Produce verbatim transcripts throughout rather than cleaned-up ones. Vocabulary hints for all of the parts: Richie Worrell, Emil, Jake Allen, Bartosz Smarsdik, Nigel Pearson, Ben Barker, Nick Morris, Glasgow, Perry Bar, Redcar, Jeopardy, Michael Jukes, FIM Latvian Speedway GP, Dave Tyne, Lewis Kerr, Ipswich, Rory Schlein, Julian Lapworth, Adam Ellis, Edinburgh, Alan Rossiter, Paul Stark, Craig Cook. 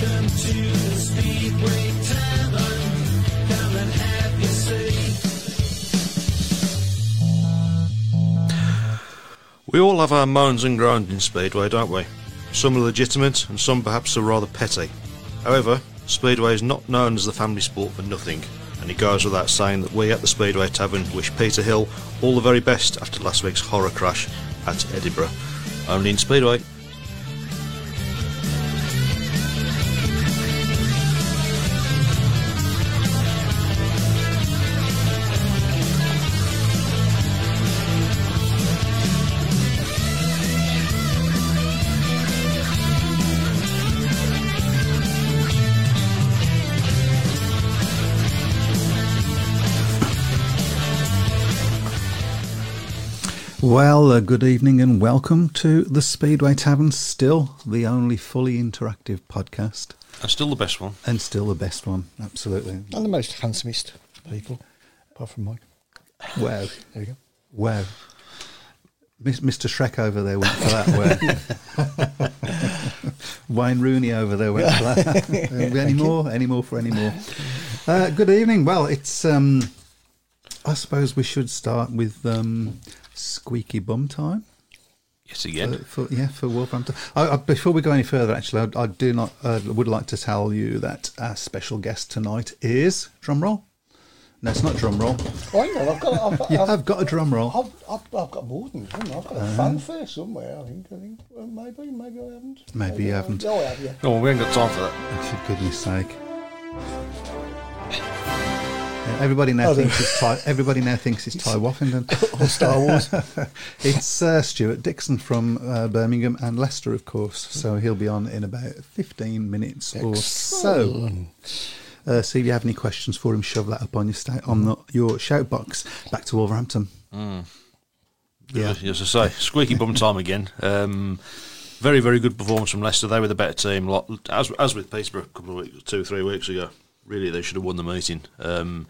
Welcome to the Speedway Tavern. Come and have your say. We all have our moans and groans in Speedway, don't we? Some are legitimate and some perhaps are rather petty. However, Speedway is not known as the family sport for nothing, and it goes without saying that we at the Speedway Tavern wish Peter Hill all the very best after last week's horror crash at Edinburgh. Only in Speedway. Well, uh, good evening and welcome to the Speedway Tavern, still the only fully interactive podcast. And still the best one. And still the best one, absolutely. And the most handsomest people, apart from Mike. Wow. There you go. Wow. Mister Shrek over there went for that, where Wayne Rooney over there went for that. Any more? Any more for any more? Uh, good evening. Well, it's, um, I suppose we should start with... Um, Squeaky bum time. Yes, again. For, for, yeah, for Wolverhampton. I, I, before we go any further, actually, I, I do not. Uh, would like to tell you that our special guest tonight is drum roll. No, it's not drum roll. Oh, I know. I've got. I've got you I've, have got a drum roll. I've, I've, I've got more than one. I've got a um, fanfare somewhere. I think. I think. Well, maybe. Maybe I haven't. Maybe, maybe you haven't. No, I have. Yeah. Oh, we haven't got time for that. For goodness' sake. Everybody now, oh, thinks it's Ty, everybody now thinks it's Ty Woffinden. Or Star Wars. It's uh, Stuart Dixon from uh, Birmingham and Leicester, of course. So he'll be on in about fifteen minutes Excellent. Or so. Uh, so if you have any questions for him, shove that up on your sta- on the, your shout box. Back to Wolverhampton. Mm. Yeah, as I say, squeaky bum time again. Um, very, very good performance from Leicester. They were the better team, as as with Peterborough a couple of weeks, two, three weeks ago. Really, they should have won the meeting. Um,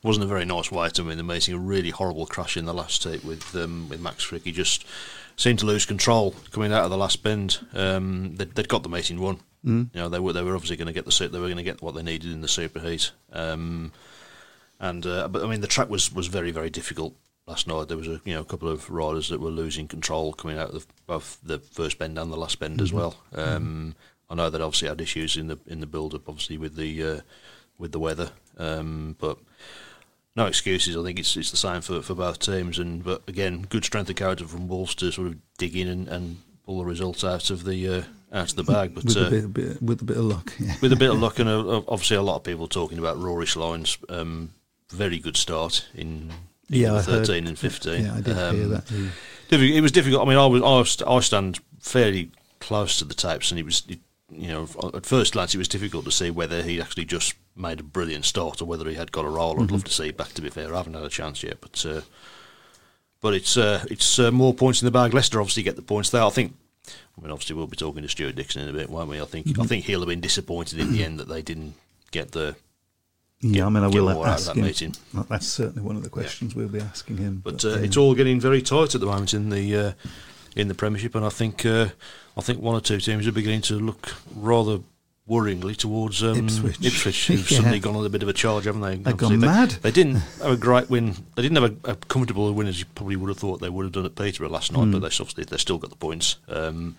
wasn't a very nice way to win the meeting. A really horrible crash in the last heat with um, with Max Fricke. He just seemed to lose control coming out of the last bend. Um, they'd, they'd got the meeting won. Mm. You know, they were they were obviously going to get the suit. They were going to get what they needed in the superheat. Um, and uh, but I mean, the track was, was very very difficult last night. There was a you know a couple of riders that were losing control coming out of the, both the first bend and the last bend mm-hmm. as well. Um, mm-hmm. I know that obviously had issues in the in the build up, obviously with the. Uh, with the weather, um, but no excuses. I think it's it's the same for, for both teams, and but again, good strength of character from Wolves to sort of dig in and, and pull the results out of the uh, out of the bag. But with, uh, a bit, a bit, with a bit of luck, yeah. with a bit of luck, and uh, obviously a lot of people talking about Rory Sloan's um, very good start in, in yeah, thirteen heard, and fifteen. Yeah, I did um, hear that. Yeah. It was difficult. I mean, I was I, was, I stand fairly close to the tapes, and it was. It, You know, at first glance, it was difficult to see whether he actually just made a brilliant start or whether he had got a roll. I'd mm-hmm. love to see it back. To be fair, I haven't had a chance yet, but uh, but it's uh, it's uh, more points in the bag. Leicester obviously get the points there. I think. I mean, obviously, we'll be talking to Stuart Dixon in a bit, won't we? I think mm-hmm. I think he'll have been disappointed in the end that they didn't get the. Get, yeah, I mean, I will ask that him. Meeting. That's certainly one of the questions yeah. we'll be asking him. But, but uh, um, it's all getting very tight at the moment in the. Uh, in the Premiership, and I think uh, I think one or two teams are beginning to look rather worryingly towards um, Ipswich. Ipswich, who've yeah. suddenly gone on a bit of a charge, haven't they? They've gone they, mad. They didn't have a great win. They didn't have a, a comfortable win, as you probably would have thought they would have done at Peterborough last night, mm. but they obviously they still got the points. Um,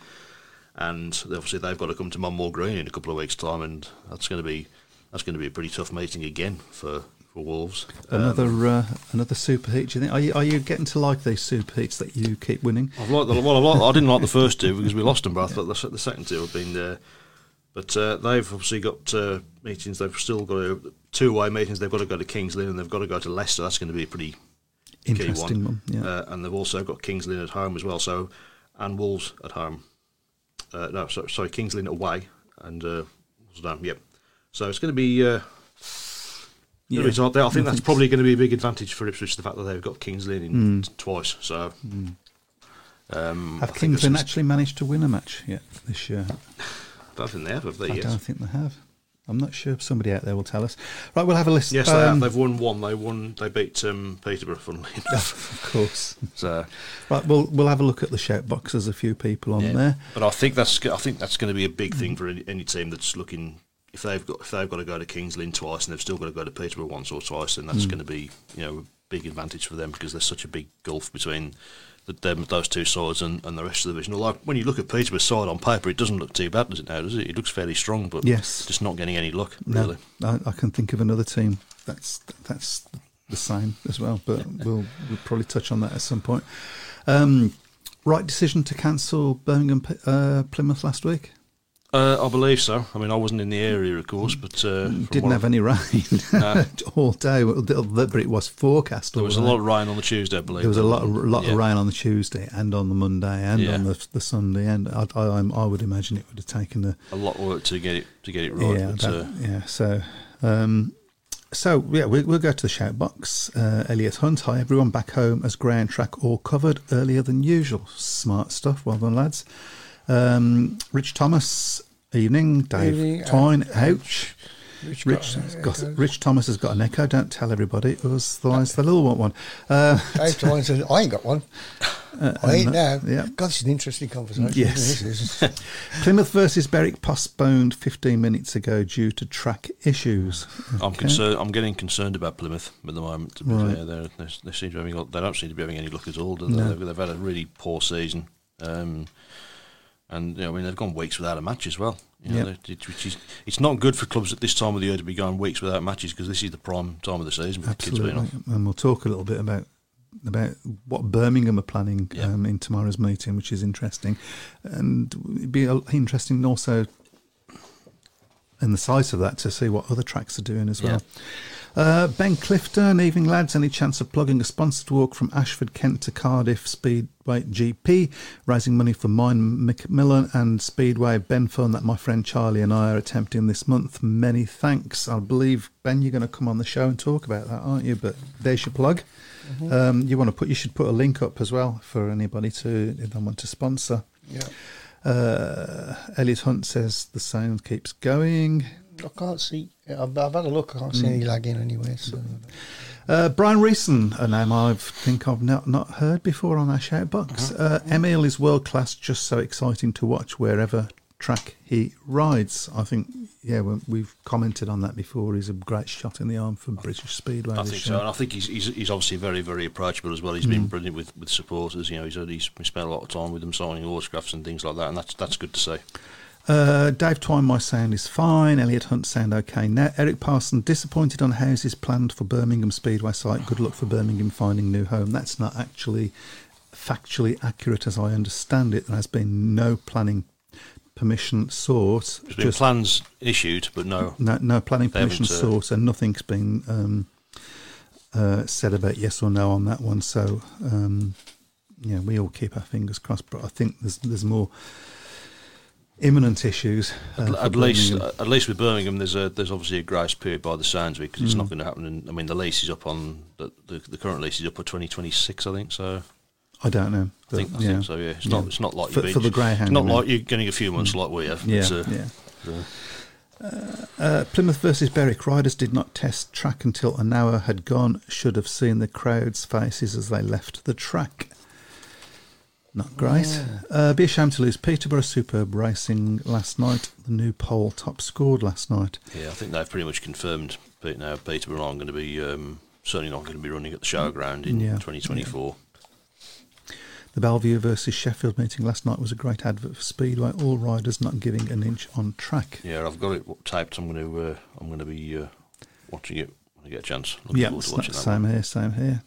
and obviously they've got to come to Monmore Green in a couple of weeks' time, and that's going to be that's going to be a pretty tough meeting again for. Wolves. Another um, uh, another superheat, do you think? Are you, are you getting to like these superheats that you keep winning? I've liked the, well, I've liked, I didn't like the first two because we lost them, but I thought the, the second two have been there. But uh, they've obviously got uh, meetings. They've still got a, two-way meetings. They've got to go to Kings Lynn and they've got to go to Leicester. That's going to be a pretty interesting key one. one yeah. uh, and they've also got Kings Lynn at home as well. So and Wolves at home. Uh, no, so, sorry, Kings Lynn away and uh, Wolves at home. Yep. So it's going to be. Uh, Yeah. I think that's think probably going to be a big advantage for Ipswich, the fact that they've got Kings Lynn in mm. twice. So, mm. um, Have I Kings Lynn actually managed to win a match yet this year? I don't think they have, have they I yet? I don't think they have. I'm not sure if somebody out there will tell us. Right, we'll have a list. Yes, um, they have. They've won one. They won. They beat um, Peterborough, funnily enough. Of course. So, right, we'll we'll have a look at the shout box. There's a few people on yeah. there. But I think that's I think that's going to be a big thing for any, any team that's looking. If they've got if they've got to go to Kings Lynn twice and they've still got to go to Peterborough once or twice, then that's mm. going to be you know a big advantage for them because there's such a big gulf between the, them, those two sides and, and the rest of the division. Like when you look at Peterborough's side on paper, it doesn't look too bad, does it? Now, does it? It looks fairly strong, but yes. just not getting any luck. No, really, I, I can think of another team that's that's the same as well, but we'll we'll probably touch on that at some point. Um, right decision to cancel Birmingham uh, Plymouth last week. Uh, I believe so. I mean, I wasn't in the area, of course, but uh, didn't have any rain no. all day. But it was forecast. There was a lot of rain on the Tuesday, I believe. There was a lot, of, lot yeah. of rain on the Tuesday and on the Monday and yeah. on the, the Sunday. And I, I, I would imagine it would have taken a, a lot of work to get it to get it right. Yeah, but, that, uh, yeah. So, um, so yeah, we, we'll go to the shout box. Uh, Elliot Hunt, hi everyone, back home as ground track all covered earlier than usual. Smart stuff. Well done, lads. Um, Rich Thomas, evening. Dave evening, Tyne, um, ouch. Rich, Rich, got, got, uh, Rich Thomas has got an echo. Don't tell everybody, otherwise they'll all want one. Uh, Dave Tyne says, I ain't got one. Uh, I ain't um, now. Yeah. God, this is an interesting conversation. Yes. Plymouth versus Berwick postponed fifteen minutes ago due to track issues. Okay. I'm concerned. I'm getting concerned about Plymouth at the moment. To be right. fair. They're, they're, they seem to be having, They don't seem to be having any luck at all. Do they? No. They've, they've had a really poor season. Um, And you know, I mean, they've gone weeks without a match as well. You know, yep. it, which is, it's not good for clubs at this time of the year to be going weeks without matches because this is the prime time of the season. With Absolutely, the kids being off. And we'll talk a little bit about about what Birmingham are planning yep. um, in tomorrow's meeting, which is interesting, and it'd be interesting also in the size of that to see what other tracks are doing as well. Yep. Uh, Ben Clifton, evening lads. Any chance of plugging a sponsored walk from Ashford, Kent to Cardiff Speed? G P, raising money for Mine Macmillan and Speedway Ben Fun that my friend Charlie and I are attempting this month. Many thanks. I believe, Ben, you're going to come on the show and talk about that, aren't you? But there's your plug. Mm-hmm. Um, you want to put? You should put a link up as well for anybody to if they want to sponsor. Yeah. Uh, Elliot Hunt says the sound keeps going. I can't see. I've, I've had a look. I can't mm. see any lagging anywhere. So. Uh, Brian Reeson, a name I think I've not, not heard before on our shoutbox. Uh-huh. Uh, Emil is world class, just so exciting to watch wherever track he rides. I think, yeah, we've commented on that before. He's a great shot in the arm for British Speedway. I think show. so, and I think he's, he's he's obviously very, very approachable as well. He's mm. been brilliant with, with supporters. You know, he's, he's spent a lot of time with them signing autographs and things like that, and that's that's good to see. Uh, Dave Twine, my sound is fine. Elliot Hunt, sound okay now. Eric Parson, disappointed on houses planned for Birmingham Speedway site. Good luck for Birmingham finding new home. That's not actually factually accurate as I understand it. There has been no planning permission sought. There's been plans issued, but no. No, no planning permission sought, and nothing's been um, uh, said about yes or no on that one. So, um, yeah, we all keep our fingers crossed, but I think there's there's more imminent issues. Uh, at, at least, at least with Birmingham, there's a there's obviously a grace period by the sounds of it because it's mm. not going to happen. In, I mean, the lease is up on the, the the current lease is up for twenty twenty-six, I think. So I don't know. I think, yeah. I think so. Yeah, it's yeah. not it's not like for, you've for been, the greyhound. It's not like you're getting a few months mm. like we have. Yeah, uh, yeah. So. Uh, uh, Plymouth versus Berwick, riders did not test track until an hour had gone. Should have seen the crowd's faces as they left the track. Not great. Yeah. Uh, be ashamed to lose Peterborough. Superb racing last night. The new Paul top scored last night. Yeah, I think they've pretty much confirmed Pete now. Peterborough aren't going to be um, certainly not going to be running at the showground in yeah. twenty twenty-four. Yeah. The Bellevue versus Sheffield meeting last night was a great advert for Speedway. All riders not giving an inch on track. Yeah, I've got it taped. I'm going to uh, I'm going to be uh, watching it when I get a chance. Looking yeah, forward to watching that. Same one. here. Same here.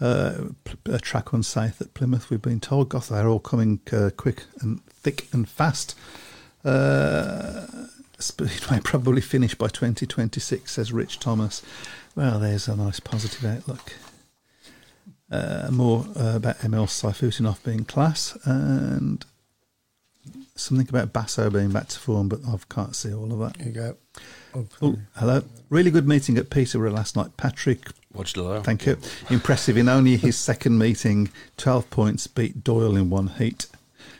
Uh, a track on south at Plymouth, we've been told. Gosh, they're all coming uh, quick and thick and fast. Uh, Speedway probably finish by twenty twenty-six, says Rich Thomas. Well, there's a nice positive outlook. Uh, more uh, about Emil Saifutinov being class and something about Basso being back to form, but I can't see all of that. Here you go. Oh, oh, hello. Really good meeting at Peterborough last night, Patrick. Watched it out. Thank you. Impressive in only his second meeting. twelve points, beat Doyle in one heat.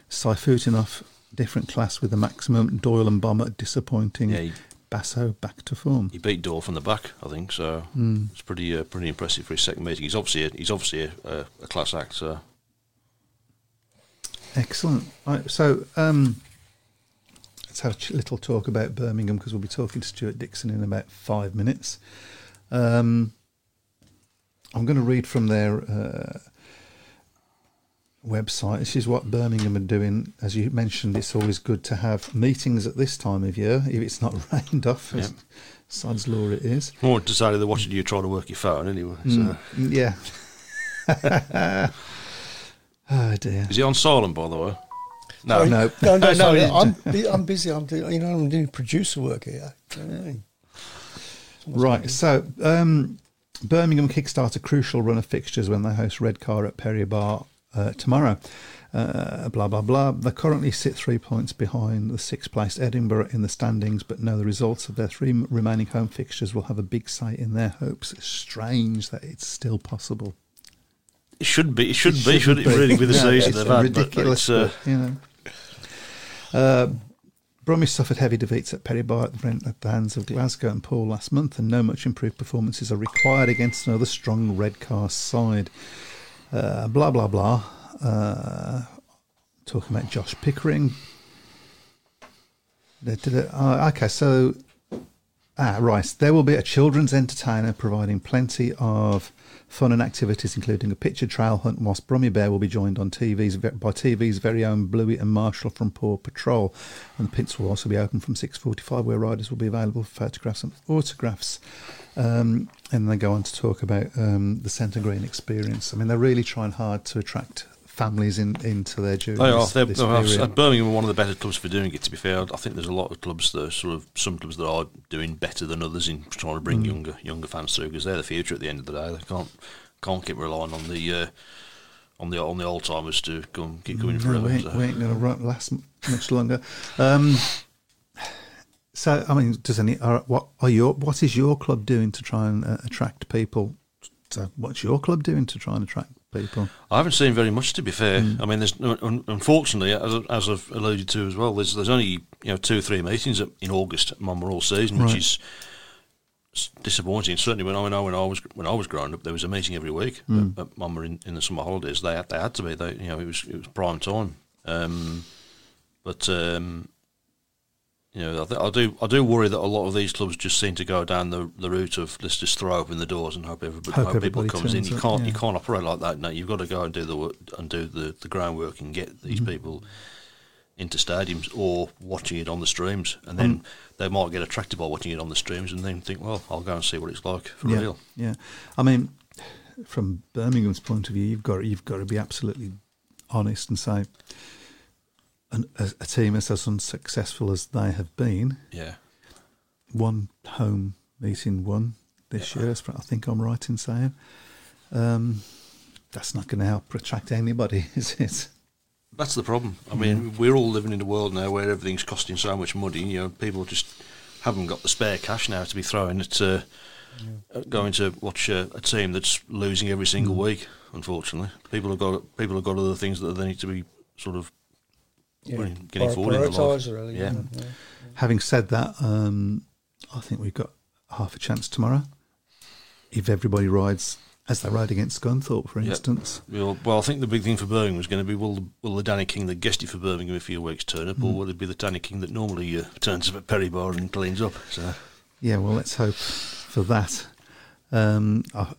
Saifutinov different class with the maximum. Doyle and Bomber disappointing. Yeah, he, Basso back to form. He beat Doyle from the back, I think. So mm. it's pretty uh, pretty impressive for his second meeting. He's obviously a, he's obviously a, a, a class act. So. Excellent. Right, so um, let's have a little talk about Birmingham, because we'll be talking to Stuart Dixon in about five minutes. Um, I'm going to read from their uh, website. This is what Birmingham are doing. As you mentioned, it's always good to have meetings at this time of year, if it's not rained off, yeah. as sod's law it is. More decided they're watching you trying to work your phone anyway. So. Mm, yeah. Oh dear. Is he on silent, by the way? No, Sorry, no, no, no, no, no I'm, I'm busy. I'm doing, you know, I'm doing producer work here. Right. So um, Birmingham kickstart a crucial run of fixtures when they host Redcar at Perry Bar uh, tomorrow. Uh, blah blah blah. They currently sit three points behind the sixth-placed Edinburgh in the standings, but now the results of their three remaining home fixtures will have a big say in their hopes. It's strange that it's still possible. It should be. It should it be. Should it really be the yeah, season they've had? Ridiculous, but it's, uh, you know. Uh, Bromwich suffered heavy defeats at Perry Bar at the hands of Glasgow and Paul last month, and no much improved performances are required against another strong Redcar side. Uh, blah blah blah. Uh, talking about Josh Pickering. Uh, okay, so ah, right. There will be a children's entertainer providing plenty of fun and activities, including a picture trail hunt, whilst Brummie Bear will be joined on T V's by T V's very own Bluey and Marshall from Paw Patrol. And the pits will also be open from six forty-five, where riders will be available for photographs and autographs. Um, and they go on to talk about um, the Centre Green experience. I mean, they're really trying hard to attract families in, into their journeys. They are. They're, they're, Birmingham are one of the better clubs for doing it, to be fair. I think there's a lot of clubs that are sort of, some clubs that are doing better than others in trying to bring mm. younger younger fans through, because they're the future at the end of the day. They can't can't keep relying on the uh, on the on the old timers to come keep going no, forever. We ain't, so. ain't going to last much longer. Um, so I mean, does any are, what are your what is your club doing to try and uh, attract people? So what's your club doing to try and attract people? I haven't seen very much, to be fair. Mm. I mean, there's un- unfortunately, as, as I've alluded to as well, there's there's only you know two or three meetings in August at Monmouth season, right. which is disappointing. Certainly, when I when I when I was when I was growing up, there was a meeting every week mm. at, at Monmouth in, in the summer holidays. They had, they had to be. They you know it was it was prime time. Um, but um, you know, I, th- I do I do worry that a lot of these clubs just seem to go down the the route of let's just throw open the doors and hope everybody, hope hope everybody people comes in. You can't up, yeah. you can't operate like that. No, you've got to go and do the work, and do the, the groundwork and get these mm-hmm. people into stadiums or watching it on the streams, and then mm. they might get attracted by watching it on the streams, and then think, well, I'll go and see what it's like for yeah, real. Yeah, I mean, from Birmingham's point of view, you've got you've got to be absolutely honest and say. An, a, a team as, as unsuccessful as they have been, yeah, one home meeting won this yeah. year. I think I'm right in saying um, that's not going to help attract anybody, is it? That's the problem. I mean, yeah. we're all living in a world now where everything's costing so much money. You know, people just haven't got the spare cash now to be throwing at uh, yeah. going to watch a, a team that's losing every single mm. week. Unfortunately, people have got people have got other things that they need to be sort of. Yeah. Getting forward in life. Really, yeah. Yeah. Yeah. Having said that, um, I think we've got half a chance tomorrow if everybody rides as they ride against Scunthorpe, for instance. Yeah. Well, well, I think the big thing for Birmingham was going to be will the, will the Danny King that guessed it for Birmingham a few weeks turn up, mm. or will it be the Danny King that normally uh, turns up at Perry Bar and cleans up? So, yeah, well, let's hope for that. Um, I,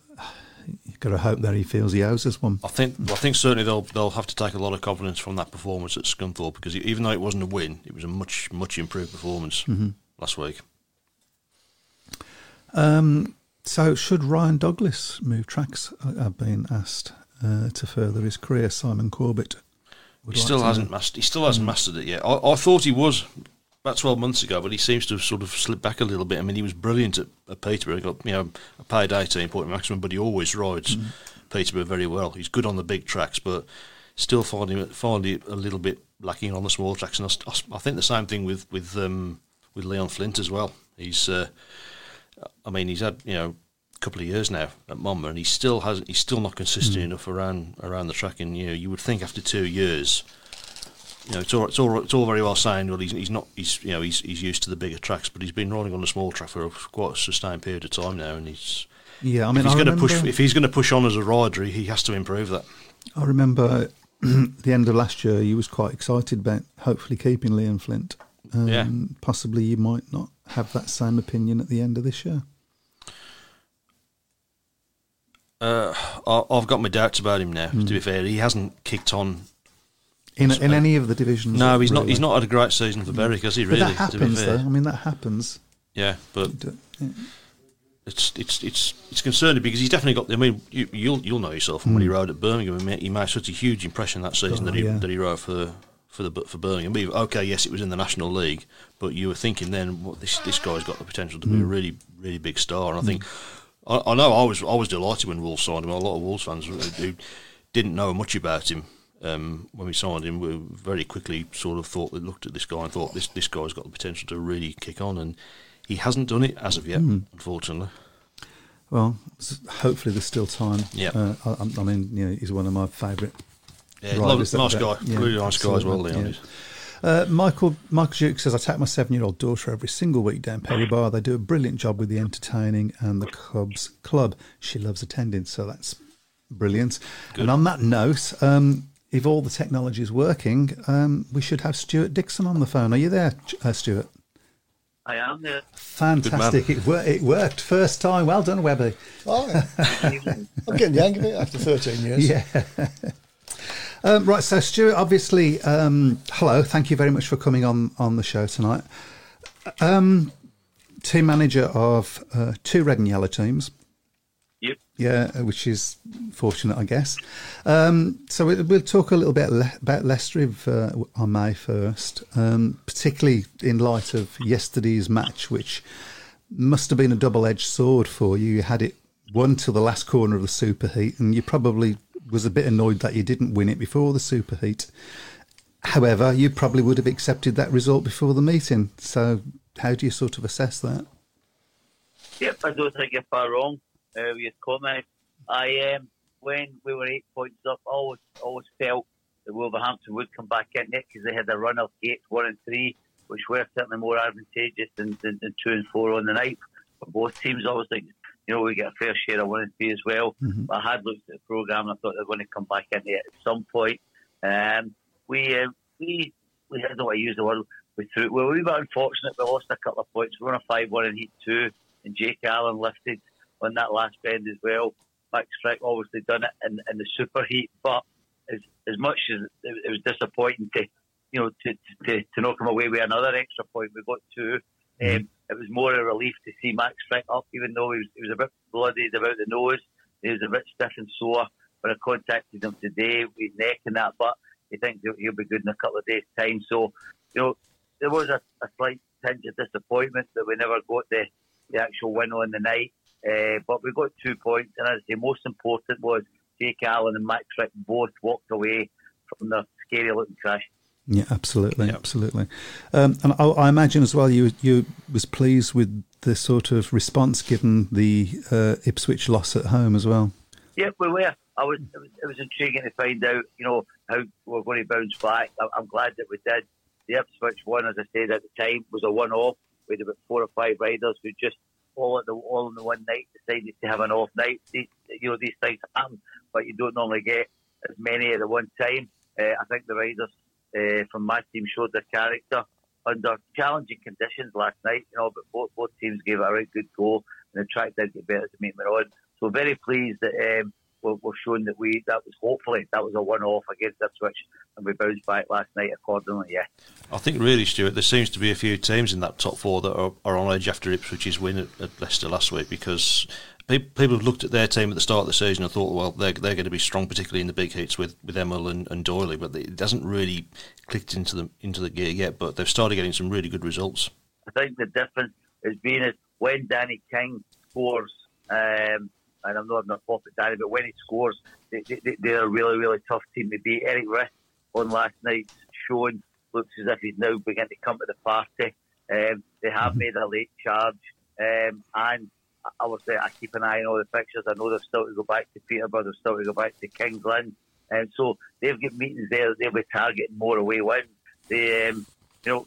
You've got to hope that he feels he owes us one. I think I think certainly they'll they'll have to take a lot of confidence from that performance at Scunthorpe, because even though it wasn't a win, it was a much, much improved performance mm-hmm. last week. Um, so should Ryan Douglas move tracks? I've been asked uh, to further his career. Simon Corbett. He still, like hasn't master, he still hasn't mm. mastered it yet. I, I thought he was about twelve months ago, but he seems to have sort of slipped back a little bit. I mean, he was brilliant at, at Peterborough. He got, you know, a paid eighteen point maximum, but he always rides mm. Peterborough very well. He's good on the big tracks, but still find him find it a little bit lacking on the small tracks. And I, I think the same thing with with um, with Leon Flint as well. He's, uh, I mean, he's had you know a couple of years now at Monmouth, and he still hasn't. He's still not consistent mm. enough around around the track. And you know, you would think after two years. you know, it's all it's all it's all very well saying, well, he's he's not he's you know he's he's used to the bigger tracks, but he's been running on the small track for a, quite a sustained period of time now, and he's yeah. I mean, if he's going to push if he's going to push on as a rider, he has to improve that. I remember the end of last year, he was quite excited about hopefully keeping Leon Flint. Um, yeah. Possibly you might not have that same opinion at the end of this year. Uh, I've got my doubts about him now. Mm. To be fair, he hasn't kicked on in in uh, any of the divisions. No, he's really. not. He's not had a great season for Berwick, has he? Really, but that happens, to be fair. Though. I mean, that happens. Yeah, but yeah. it's it's it's it's concerning because he's definitely got. I mean, you, you'll you'll know yourself mm. when he rode at Birmingham. He made, he made such a huge impression that season oh, that he yeah. that he rode for. For the for Birmingham, okay, yes, it was in the National League, but you were thinking then, well, this this guy's got the potential to be mm. a really really big star. And I think I, I know I was I was delighted when Wolves signed him. A lot of Wolves fans who didn't know much about him um, when we signed him, we very quickly sort of thought, they looked at this guy and thought this this guy's got the potential to really kick on, and he hasn't done it as of yet, mm. unfortunately. Well, hopefully there's still time. Yeah, uh, I, I mean, you know, he's one of my favourite. Yeah, right, nice that, guy, yeah, really nice guy as well, Leon. Yeah. Uh, Michael Michael Duke says, I take my seven-year-old daughter every single week down Perry Bar. They do a brilliant job with the entertaining and the Cubs club. She loves attending, so that's brilliant. Good. And on that note, um, if all the technology is working, um, we should have Stuart Dixon on the phone. Are you there, uh, Stuart? I am there. Fantastic. It, wor- it worked first time. Well done, Webby. Oh, I'm getting the hang of it after thirteen years. Yeah. Um, right, so Stuart, obviously, um, hello. Thank you very much for coming on, on the show tonight. Um, team manager of uh, two red and yellow teams. Yep. Yeah, which is fortunate, I guess. Um, so we, we'll talk a little bit le- about Leicester uh, on May first, um, particularly in light of yesterday's match, which must have been a double-edged sword for you. You had it won till the last corner of the superheat, and you probably was a bit annoyed that you didn't win it before the superheat. However, you probably would have accepted that result before the meeting. So how do you sort of assess that? Yep, I don't think you're far wrong uh, with your comment. I, um, when we were eight points up, I always, always felt that Wolverhampton would come back in it because they had a run of gates one and three, which were certainly more advantageous than, than, than two and four on the night. But both teams, obviously, you know, we get a fair share of one and three as well. Mm-hmm. But I had looked at the programme and I thought they were going to come back into it at some point. Um, we, uh, we, we, I don't want to use the word, we threw, well, we were unfortunate. We lost a couple of points. We won a five one in Heat two, and Jake Allen lifted on that last bend as well. Max Fricke obviously done it in, in the super heat, but as, as much as it was disappointing to, you know, to, to, to not come away with another extra point, we got two. Mm-hmm. Um, It was more a relief to see Max Fricke up, even though he was, he was a bit bloodied about the nose. He was a bit stiff and sore. When I contacted him today with his neck and that, but he thinks he'll be good in a couple of days' time. So, you know, there was a, a slight tinge of disappointment that we never got the, the actual win on the night. Uh, but we got two points, and as I say, most important was Jake Allen and Max Fricke both walked away from the scary-looking crash. Yeah, absolutely, yep. absolutely. Um, and I, I imagine as well you you was pleased with the sort of response given the uh, Ipswich loss at home as well. Yeah, we were. I was. It was, it was intriguing to find out, you know, how we're going to bounce back. I, I'm glad that we did. The Ipswich one, as I said at the time, was a one-off. We had about four or five riders who just all at the all on the one night decided to have an off night. These, you know, these things happen, but you don't normally get as many at the one time. Uh, I think the riders Uh, from my team showed their character under challenging conditions last night, you know, but both, both teams gave it a right good go, and the track did get better to meet me on. So very pleased that um, we've, we've shown that we, that was hopefully, that was a one-off against Ipswich, and we bounced back last night accordingly, yeah. I think really, Stuart, there seems to be a few teams in that top four that are, are on edge after Ipswich's win at, at Leicester last week, because people have looked at their team at the start of the season and thought, well, they're, they're going to be strong, particularly in the big heats with, with Emil and, and Doyle, but it hasn't really clicked into the, into the gear yet, but they've started getting some really good results. I think the difference has been is when Danny King scores, um, and I'm not having a pop at Danny, but when he scores, they, they, they're a really, really tough team to beat. Eric Rist on last night's showing looks as if he's now beginning to come to the party. Um, they have made a late charge, um, and I would say I keep an eye on all the fixtures. I know they've still to go back to Peterborough, they've still to go back to Kings Lynn, And so they've got meetings there. They'll be targeting more away wins. They, um, you know,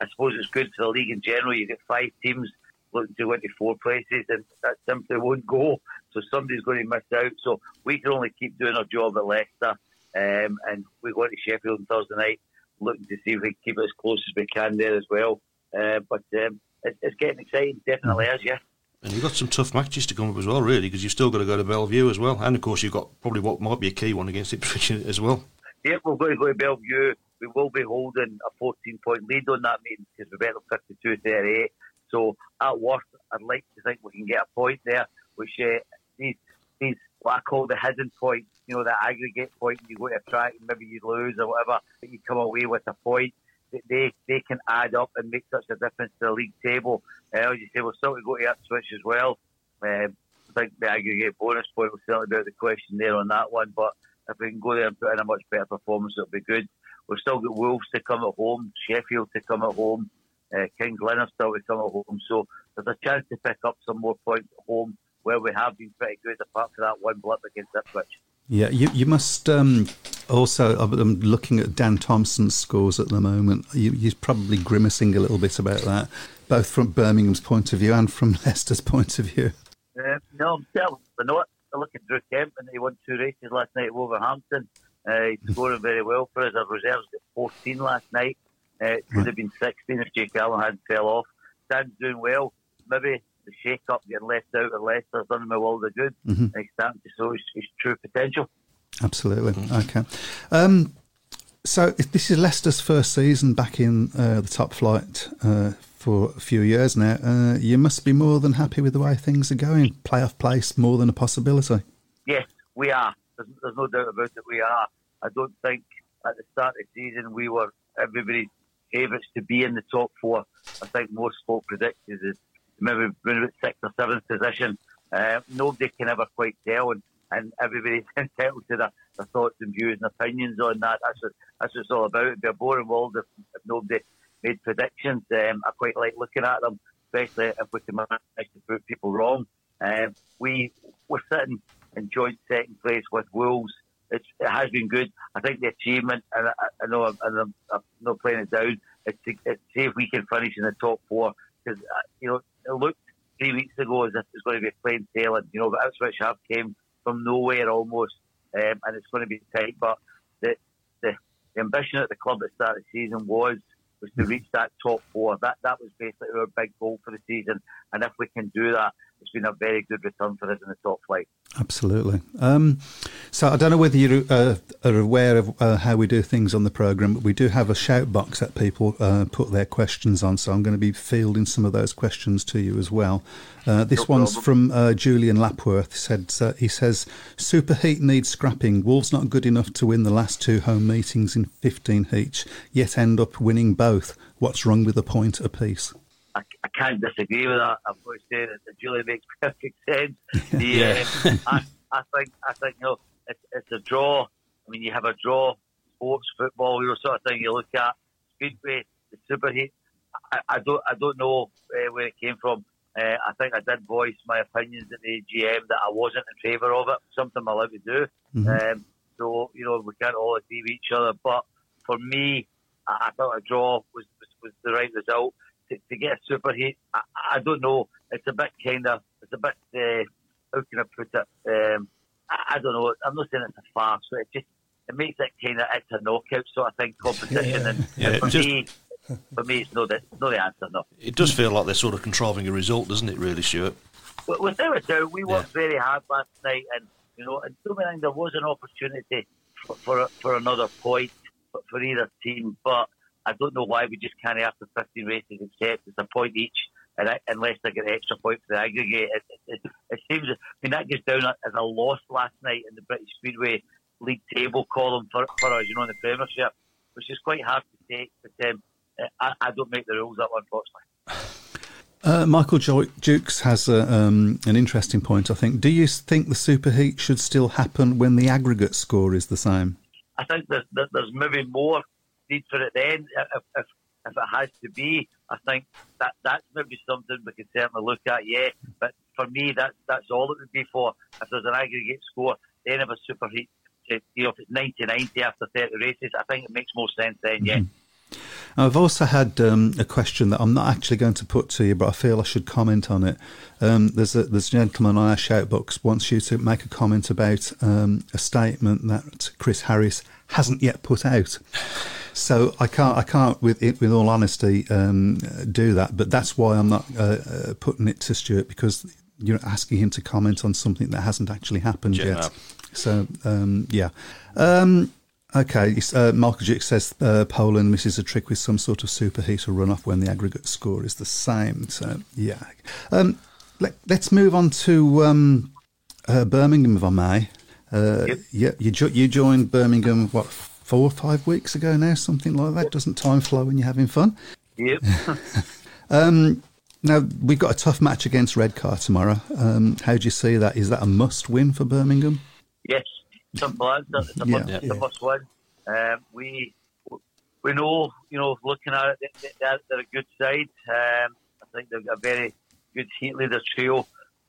I suppose it's good for the league in general. You get five teams looking to win to four places, and that simply won't go. So somebody's going to miss out. So we can only keep doing our job at Leicester, um, and we go to Sheffield on Thursday night, looking to see if we can keep it as close as we can there as well. Uh, but um, it, it's getting exciting, definitely is, yeah. And you've got some tough matches to come up as well, really, because you've still got to go to Bellevue as well, and of course you've got probably what might be a key one against Ipswich as well. Yeah, we're going to go to Bellevue. We will be holding a fourteen-point lead on that meeting because we've been fifty-two thirty-eight. So at worst, I'd like to think we can get a point there, which uh, these these what I call the hidden point, you know, the aggregate point. You go to a track, and maybe you lose or whatever, but you come away with a point. They they can add up and make such a difference to the league table. Uh, as you say, we'll certainly go to Ipswich as well. Um, I think the aggregate bonus point will certainly be out of the question there on that one. But if we can go there and put in a much better performance, it'll be good. We've still got Wolves to come at home, Sheffield to come at home, uh, Kings Lynn are still to come at home. So there's a chance to pick up some more points at home where we have been pretty good, apart from that one blip against Ipswich. Yeah, you you must um, also, I'm looking at Dan Thompson's scores at the moment. You, you're probably grimacing a little bit about that, both from Birmingham's point of view and from Leicester's point of view. Uh, no, I'm still, I know it. I look at Drew Kemp, and he won two races last night at Wolverhampton. Uh, he's scoring very well for us. Our reserves got fourteen last night. Uh, it could have been sixteen if Jake Allen hadn't fell off. Stan's doing well. Maybe the shake-up, getting left out of Leicester's done him a world of good. Mm-hmm. He's starting to show his, his true potential. Absolutely. Okay. Um, so this is Leicester's first season back in uh, the top flight uh, for a few years now. Uh, you must be more than happy with the way things are going. Playoff place more than a possibility. Yes, we are. There's, there's no doubt about it. We are. I don't think at the start of the season we were everybody's favourites to be in the top four. I think most folk predicted is maybe we're about sixth or seventh position. Uh, nobody can ever quite tell, and, and everybody's entitled to their, their thoughts and views and opinions on that. That's what, that's what it's all about. It'd be a boring world if, if nobody made predictions. Um, I quite like looking at them, especially if we can manage to prove people wrong. Um, we we're sitting in joint second place with Wolves. It's, it has been good. I think the achievement, and I, I know I'm, and I'm, I'm not playing it down, it's to it's see if we can finish in the top four. Because, uh, you know, it looked three weeks ago as if it was going to be a plain sailing. You know, but Ipswich have came from nowhere almost, um, and it's going to be tight. But the, the the ambition at the club at the start of the season was was to reach that top four. That that was basically our big goal for the season. And if we can do that, it's been a very good return for us in the top flight. Absolutely. Um, so I don't know whether you uh, are aware of uh, how we do things on the programme, but we do have a shout box that people uh, put their questions on, so I'm going to be fielding some of those questions to you as well. Uh, this no one's from uh, Julian Lapworth. Said, uh, he says, Super Heat needs scrapping. Wolves not good enough to win the last two home meetings in fifteen each, yet end up winning both. What's wrong with a point apiece? I, I can't disagree with that. I've got to say that the Julie makes perfect sense. The, yeah. um, I, I think, I think, you know, it's, it's a draw. I mean, you have a draw, sports, football, you know, sort of thing you look at. Speedway, the Superheat. I, I don't, I don't know uh, where it came from. Uh, I think I did voice my opinions at the A G M that I wasn't in favour of it. Something I'm allowed to do. Mm-hmm. Um, so you know, we can't all agree with each other. But for me, I, I thought a draw was, was, was the right result. To, to get a super heat, I, I don't know. It's a bit kind of, it's a bit, uh, how can I put it? Um, I, I don't know. I'm not saying it's a farce, but it just, it makes it kind of, it's a knockout sort of thing, competition. Yeah. And, yeah, and for, just, me, for me, it's not the, not the answer, no. It does feel like they're sort of contriving a result, doesn't it, really, Stuart? Well, without a doubt, we worked yeah. very hard last night, and, you know, and so many times there was an opportunity for, for, for another point for either team, but I don't know why we just can't after fifteen races accept it's a point each, and I, unless they get an extra point for the aggregate. It, it, it, it seems, I mean, that goes down as a loss last night in the British Speedway League table column for, for us, you know, in the Premiership, which is quite hard to take, but um, I, I don't make the rules that one, unfortunately. Uh, Michael Jukes has a, um, an interesting point, I think. Do you think the Superheat should still happen when the aggregate score is the same? I think there's, there's maybe more need for it then, if, if, if it has to be. I think that that's maybe something we can certainly look at, yeah. But for me, that, that's all it would be for. If there's an aggregate score, then if a super heat to, you know, if it's nineteen ninety after thirty races, I think it makes more sense then, yeah. Mm. I've also had um, a question that I'm not actually going to put to you, but I feel I should comment on it. Um, there's, a, there's a gentleman on our shoutbox wants you to make a comment about um, a statement that Chris Harris hasn't yet put out. So I can't, I can't, with it, with all honesty, um, do that. But that's why I'm not uh, uh, putting it to Stuart, because you're asking him to comment on something that hasn't actually happened Jim yet. Up. So um, yeah. Um, Okay, uh, Michael Jick says uh, Poland misses a trick with some sort of superheat or runoff when the aggregate score is the same. So, yeah. Um, let, let's move on to um, uh, Birmingham, if I may. Uh, yep. Yeah, you, jo- you joined Birmingham, what, four or five weeks ago now, something like that? Doesn't time fly when you're having fun? Yep. um, now, we've got a tough match against Redcar tomorrow. Um, how do you see that? Is that a must-win for Birmingham? Yes. Simple answer. It's a, yeah, must, yeah. It's a must win. Um, we we know, you know, looking at it, they're, they're a good side. Um, I think they've got a very good heat leader trio.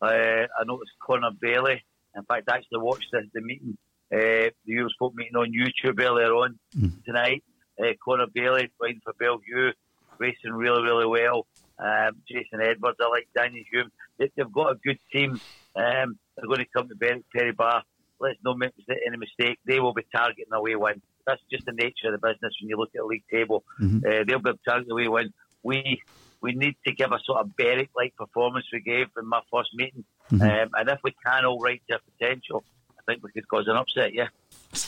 Uh, I noticed Conor Bailey. In fact, I actually watched the, the meeting, uh, the Eurosport meeting on YouTube earlier on mm. tonight. Uh, Conor Bailey riding for Bellevue, racing really, really well. Um, Jason Edwards, I like Danny Hume. They, they've got a good team. Um, they're going to come to Berwick, Perry Bar. Let's not make any mistake. They will be targeting away win. That's just the nature of the business when you look at the league table. Mm-hmm. Uh, they'll be targeting away win. We we need to give a sort of Berwick-like performance we gave in my first meeting. Mm-hmm. Um, and if we can all right to our potential, I think we could cause an upset, yeah.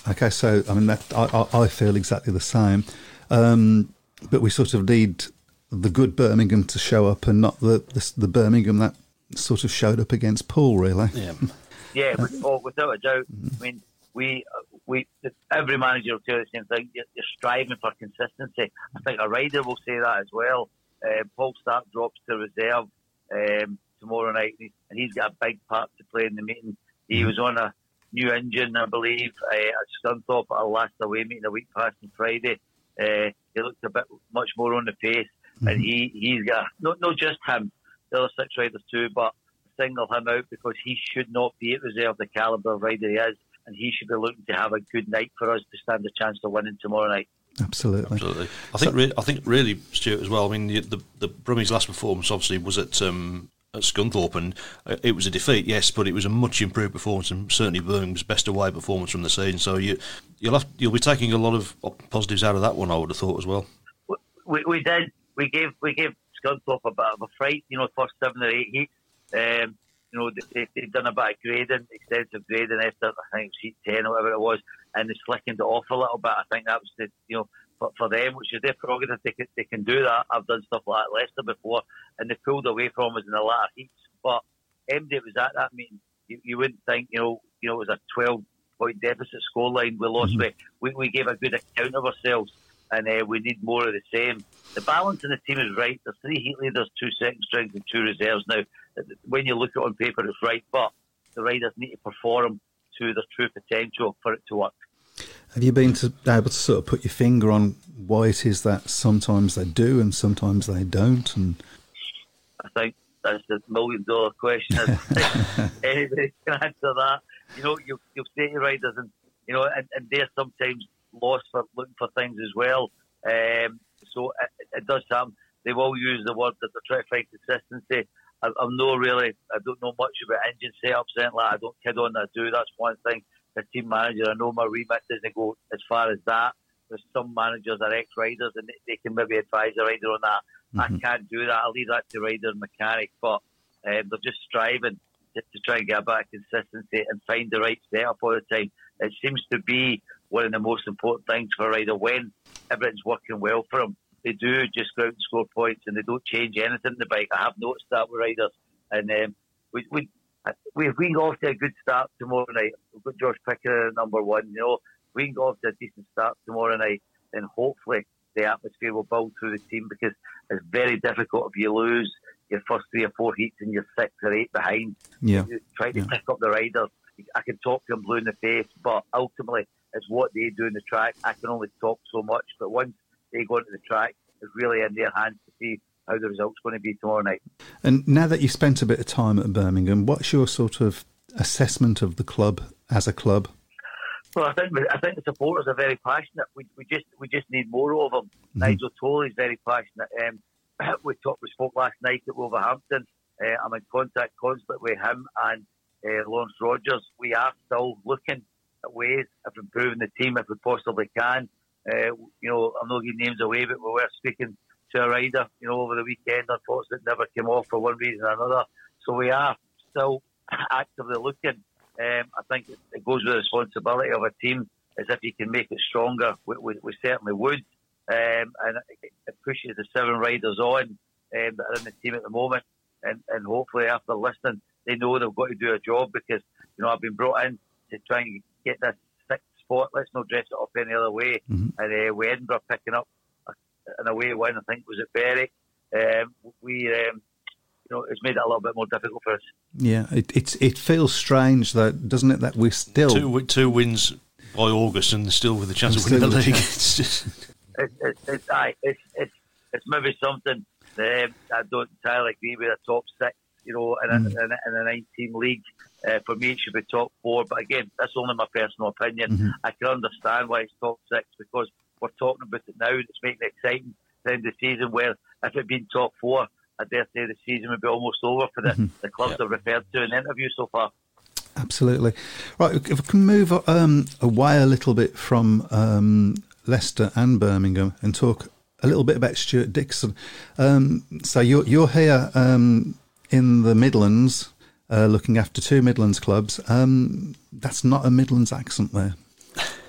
Okay, so, I mean, that, I, I feel exactly the same. Um, but we sort of need the good Birmingham to show up and not the, the, the Birmingham that sort of showed up against Paul, really. Yeah. Yeah, without a doubt. I mean, we we every manager will tell you the same thing. You're, you're striving for consistency. I think a rider will say that as well. Uh, Paul Stark drops to reserve um, tomorrow night, and he's got a big part to play in the meeting. He was on a new engine, I believe, uh, at Scunthorpe at our last away meeting a week past on Friday. Uh, he looked a bit much more on the pace, mm-hmm. and he he's got not not just him, the other six riders too, but. Single him out because he should not be at reserve the calibre of rider he is, and he should be looking to have a good night for us to stand a chance of winning tomorrow night. Absolutely, absolutely. I so, think, re- I think, really, Stuart, as well. I mean, the the, the Brummie's last performance obviously was at um, at Scunthorpe, and it was a defeat, yes, but it was a much improved performance, and certainly Birmingham's best away performance from the season. So you you'll have you'll be taking a lot of positives out of that one, I would have thought as well. We, we did. We gave we gave Scunthorpe a bit of a fright, you know, first seven or eight heats. Um, you know, they, they've done a bit of grading, extensive grading after I think it was heat ten or whatever it was, and they slackened it off a little bit. I think that was the, you know, for, for them, which is their prerogative. They can, they can do that. I've done stuff like that at Leicester before, and they pulled away from us in the latter heats. But M D was at that meeting. You, you wouldn't think, you know, you know, it was a twelve point deficit scoreline. We lost. Mm-hmm. We we gave a good account of ourselves, and uh, we need more of the same. The balance in the team is right. There's three heat leaders, two second strings, and two reserves now. When you look at it on paper, it's right, but the riders need to perform to their true potential for it to work. Have you been to, able to sort of put your finger on why it is that sometimes they do and sometimes they don't? And I think that's the million-dollar question. Anybody can answer that. You know, you'll, you'll say to riders, and you know, and, and they're sometimes lost for looking for things as well. Um, so it, it does happen. They will use the word that they're trying to find consistency. I'm no really, I don't know much about engine setups, and like I don't kid on, I do. That's one thing. The team manager, I know my remit doesn't go as far as that. There's some managers are ex-riders, and they can maybe advise a rider on that. Mm-hmm. I can't do that. I'll leave that to rider and mechanic, but um, they're just striving to, to try and get a bit of consistency and find the right setup all the time. It seems to be one of the most important things for a rider when everything's working well for them. They do just go out and score points, and they don't change anything in the bike. I have noticed that with riders. And um, we, we, we, if we can go off to a good start tomorrow night, we've got Josh Picker at number one, you know, if we can go off to a decent start tomorrow night, then hopefully the atmosphere will build through the team, because it's very difficult if you lose your first three or four heats and you're six or eight behind. Yeah. You try to yeah. pick up the riders. I can talk to them blue in the face, but ultimately it's what they do in the track. I can only talk so much, but once they go into the track, it's really in their hands to see how the result's going to be tomorrow night. And now that you've spent a bit of time at Birmingham, what's your sort of assessment of the club as a club? Well, I think I think the supporters are very passionate. We we just we just need more of them. Mm-hmm. Nigel Toll is very passionate. Um, we talked we spoke last night at Wolverhampton. Uh, I'm in contact constantly with him and uh, Lawrence Rogers. We are still looking at ways of improving the team if we possibly can. Uh, you know, I'm not giving names away, but we were speaking to a rider, you know, over the weekend. Unfortunately, it never came off for one reason or another. So we are still actively looking. Um, I think it goes with the responsibility of a team, as if you can make it stronger, we, we, we certainly would. Um, and it pushes the seven riders on um, that are in the team at the moment. And, and hopefully after listening, they know they've got to do a job, because, you know, I've been brought in to try and get this sixth spot. Let's not dress it up any other way. Mm-hmm. And uh, with Edinburgh picking up an away win, I think it was at Berwick, um, we... Um, you know, it's made it a little bit more difficult for us. Yeah, it it's, it feels strange, though, doesn't it, that we're still... Two two wins by August and still with a chance of winning the league. It's just... It, it, it, aye, it's, it's, it's maybe something um, I don't entirely agree with, a top six, you know, in a, mm. in a, in a nine-team league. Uh, for me, it should be top four. But again, that's only my personal opinion. Mm-hmm. I can understand why it's top six, because we're talking about it now. It's making it exciting at the end of the season, where if it had been top four, I dare say the season would be almost over for the, mm-hmm. the clubs yep. I've referred to in the interview so far. Absolutely. Right, if we can move um, away a little bit from um, Leicester and Birmingham and talk a little bit about Stuart Dixon. Um, so you're, you're here um, in the Midlands, uh, looking after two Midlands clubs. Um, that's not a Midlands accent there.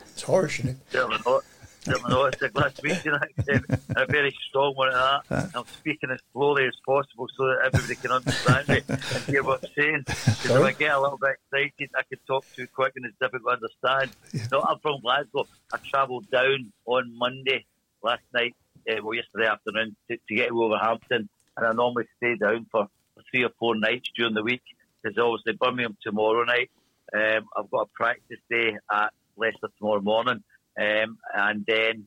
It's Irish, isn't it? Certainly not. Certainly not. It's a Glaswegian accent, a very strong one at that. I'm speaking as slowly as possible so that everybody can understand me and hear what I'm saying. Because if I get a little bit excited, I can talk too quick and it's difficult to understand. Yeah. No, I'm from Glasgow. I travelled down on Monday last night, uh, well, yesterday afternoon, to, to get to Wolverhampton. And I normally stay down for three or four nights during the week. There's obviously Birmingham tomorrow night. Um, I've got a practice day at Leicester tomorrow morning. Um, and then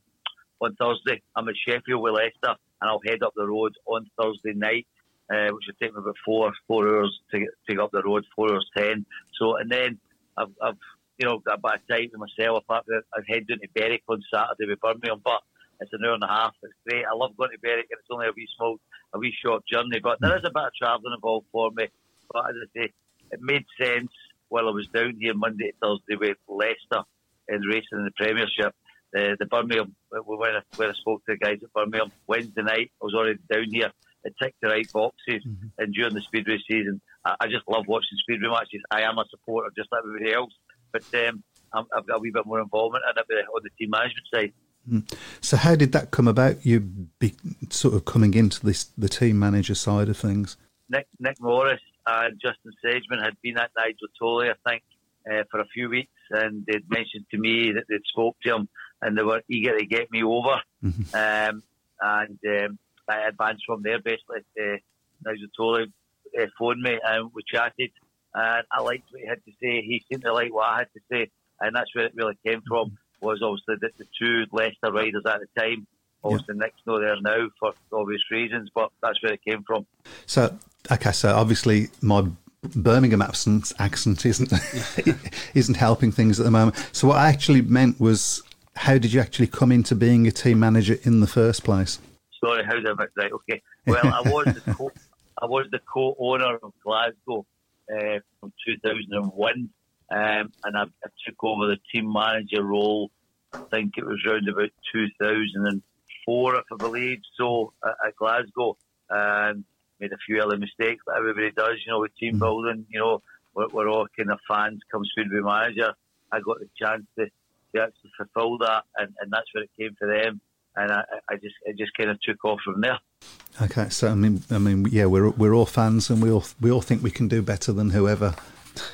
on Thursday, I'm at Sheffield with Leicester, and I'll head up the road on Thursday night, uh, which will take me about four, four hours to get, to get up the road, four hours ten. So, and then I've, I've you know, got a bit of time to myself. I've headed down to Berwick on Saturday with Birmingham, but it's an hour and a half. It's great. I love going to Berwick, and it's only a wee small, a wee short journey. But there is a bit of travelling involved for me. But as I say, it made sense while I was down here Monday to Thursday with Leicester in racing in the Premiership. Uh, the Birmingham, when I, when I spoke to the guys at Birmingham Wednesday night, I was already down here. It ticked the right boxes, mm-hmm. and during the Speedway season, I, I just love watching Speedway matches. I am a supporter, just like everybody else, but um, I'm, I've got a wee bit more involvement in it on the team management side. Mm. So how did that come about, you be sort of coming into this the team manager side of things? Nick, Nick Morris and Justin Sedgman had been at Nigel Tolley, I think, Uh, for a few weeks, and they'd mentioned to me that they'd spoke to him and they were eager to get me over. Mm-hmm. Um, and um, I advanced from there, basically. Uh, Nigel Tolley uh, phoned me and we chatted, and I liked what he had to say. He seemed to like what I had to say, and that's where it really came from. Mm-hmm. Was obviously the, the two Leicester riders at the time. Obviously, yeah. Nick's not there now for obvious reasons, but that's where it came from. So, okay, so obviously my Birmingham absence, accent isn't isn't helping things at the moment. So what I actually meant was, how did you actually come into being a team manager in the first place? Sorry, how's that? Right, okay. Well, I was the co- I was the co-owner of Glasgow uh, from two thousand one, um, and I, I took over the team manager role. I think it was around about two thousand four, if I believe, so at, at Glasgow. Um, made a few early mistakes that everybody does, you know, with team building. You know, we're, we're all kind of fans come Speedway manager. I got the chance to, to actually fulfil that, and, and that's where it came for them. And I, I just, it just kind of took off from there. Okay, so I mean, I mean, yeah, we're we're all fans, and we all we all think we can do better than whoever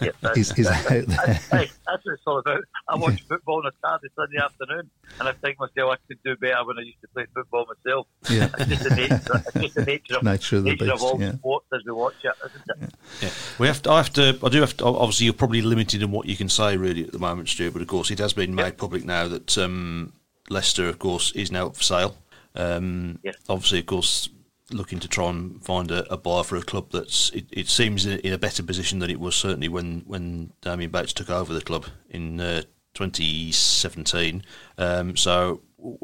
yeah, is, is out there. That's, hey, that's what it's all about. I watch yeah. football on a Saturday, Sunday afternoon, and I think myself I could do better when I used to play football myself. Yeah. It's just the nature, it's just the nature of, nature of, the nature beast, of all yeah. sports as we watch it, isn't it? Yeah. Yeah. We have to, I have to. I do have to. Obviously, you're probably limited in what you can say really at the moment, Stuart. But of course, it has been made yeah. public now that um, Leicester, of course, is now up for sale. Um, yeah. Obviously, of course, looking to try and find a, a buyer for a club that's it, it seems in a better position than it was certainly when when Damien Bates took over the club in uh, twenty seventeen. Um, so,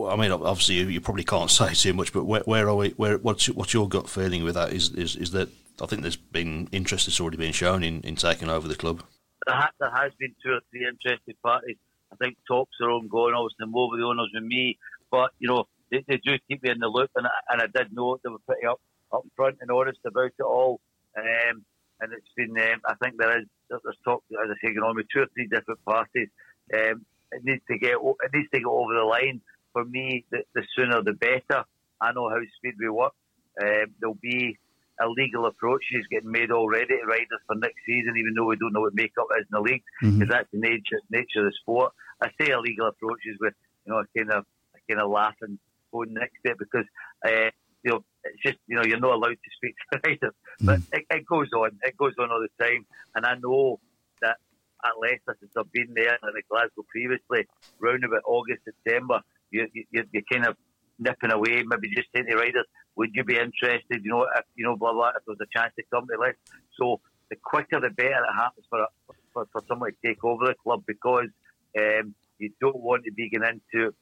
I mean, obviously you, you probably can't say too much, but where, where are we? Where what's what's your gut feeling with that? Is is, is that I think there's been interest that's already been shown in, in taking over the club. There has, there has been two or three interested parties. I think talks are ongoing. Obviously, more with the owners than me, but you know they, they do keep me in the loop, and I, and I did know they were pretty up up front and honest about it all. Um, and it's been, um, I think there is there's talk, as I say, going on with two or three different parties. Um, it needs to get it needs to get over the line. For me, the, the sooner the better. I know how Speedway works. Um, there'll be illegal approaches getting made already to riders for next season, even though we don't know what makeup is in the league, because mm-hmm. that's the nature nature of the sport. I say illegal approaches with, you know, a kind of a kind of laughing phone next to it, because uh, you know it's just you know you're not allowed to speak to riders, mm-hmm. but it, it goes on, it goes on all the time, and I know that at Leicester, since I've been there and at Glasgow previously, round about August, September. You, you, you're kind of nipping away, maybe just saying to riders, would you be interested, you know, if, you know, blah, blah, if there's a chance to come to Leicester. So the quicker the better it happens for for, for someone to take over the club, because um, you don't want to be getting into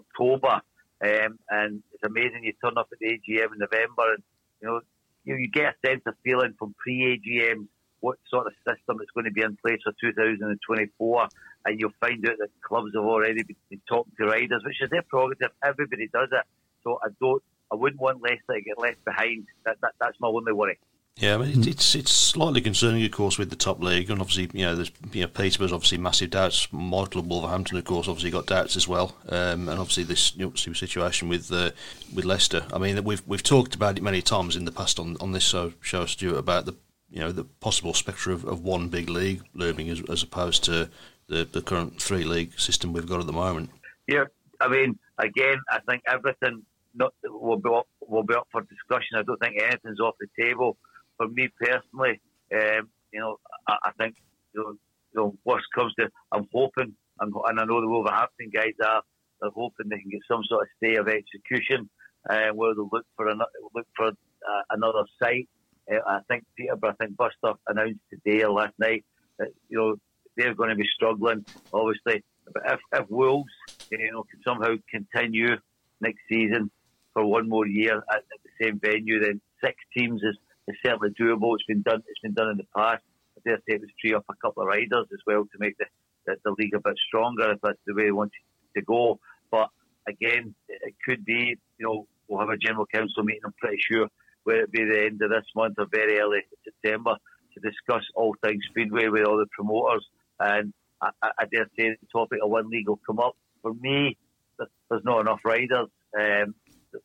October um, and it's amazing you turn up at the A G M in November and, you know, you, you get a sense of feeling from pre-A G M what sort of system is going to be in place for two thousand twenty-four, and you'll find out that clubs have already been talking to riders, which is their prerogative. Everybody does it. So I don't, I wouldn't want Leicester to get left behind. That, that that's my only worry. Yeah, I mean, it's it's slightly concerning, of course, with the top league, and obviously, you know, there's you know, Peterborough's obviously massive doubts. My club, Wolverhampton, of course, obviously got doubts as well, um, and obviously this you know, situation with uh, with Leicester. I mean, we've we've talked about it many times in the past on on this show, show Stuart, about the you know the possible spectre of, of one big league looming as, as opposed to the, the current three league system we've got at the moment. Yeah, I mean, again, I think everything not will be up, will be up for discussion. I don't think anything's off the table. For me personally, um, you know, I, I think you know, you know, worst comes to, I'm hoping, I'm, and I know the Wolverhampton guys are, they're hoping they can get some sort of stay of execution, uh, where they'll look for another look for uh, another site. Uh, I think Peterborough, I think Buster announced today or last night that you know they're going to be struggling, obviously. But if, if Wolves, you know, can somehow continue next season for one more year at, at the same venue, then six teams is, is certainly doable. It's been done. It's been done in the past. I dare say it was three up a couple of riders as well to make the, the, the league a bit stronger if that's the way they want to go. But again, it could be. You know, we'll have a general council meeting, I'm pretty sure, whether it be the end of this month or very early September, to discuss all things Speedway with all the promoters. And I, I dare say the topic of one league will come up. For me, there's not enough riders. Um,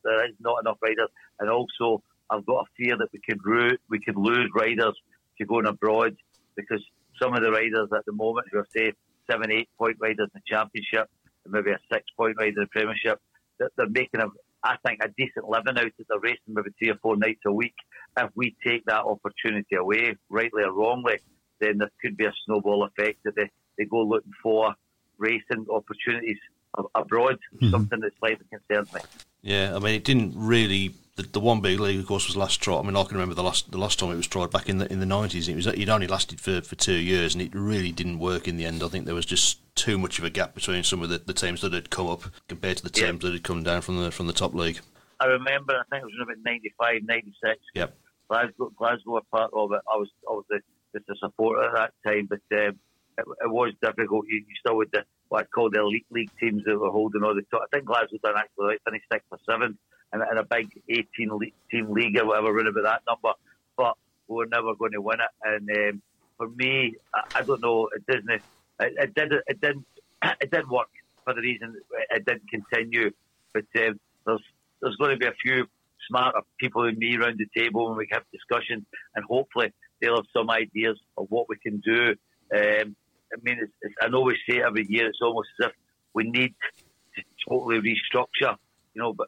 there is not enough riders. And also, I've got a fear that we could, root, we could lose riders to going abroad, because some of the riders at the moment who are, say, seven, eight-point riders in the Championship, and maybe a six-point rider in the Premiership, they're, they're making a... I think a decent living out at the racing maybe three or four nights a week. If we take that opportunity away, rightly or wrongly, then there could be a snowball effect that they, they go looking for racing opportunities abroad, mm-hmm. something that slightly concerns me. Yeah, I mean, it didn't really... The, the one big league, of course, was last tried. I mean, I can remember the last the last time it was tried back in the in the nineties. It was it only lasted for, for two years, and it really didn't work in the end. I think there was just too much of a gap between some of the, the teams that had come up compared to the teams yeah. that had come down from the from the top league. I remember, I think it was about ninety-five, ninety-six. Yeah, Glasgow, Glasgow were part of it. I was I was the, just a supporter at that time, but um, it, it was difficult. You, you still with the what I call the elite league teams that were holding all the top. I think Glasgow done actually like finished sixth or seventh. And a big eighteen-team league or whatever, run about that number, but we're never going to win it. And um, for me, I, I don't know. It didn't. It, it did. It didn't. It didn't work for the reason it didn't continue. But um, there's there's going to be a few smarter people than me around the table when we have discussions, and hopefully they'll have some ideas of what we can do. Um, I mean, it's, it's, I know we say every year it's almost as if we need to totally restructure, you know, but.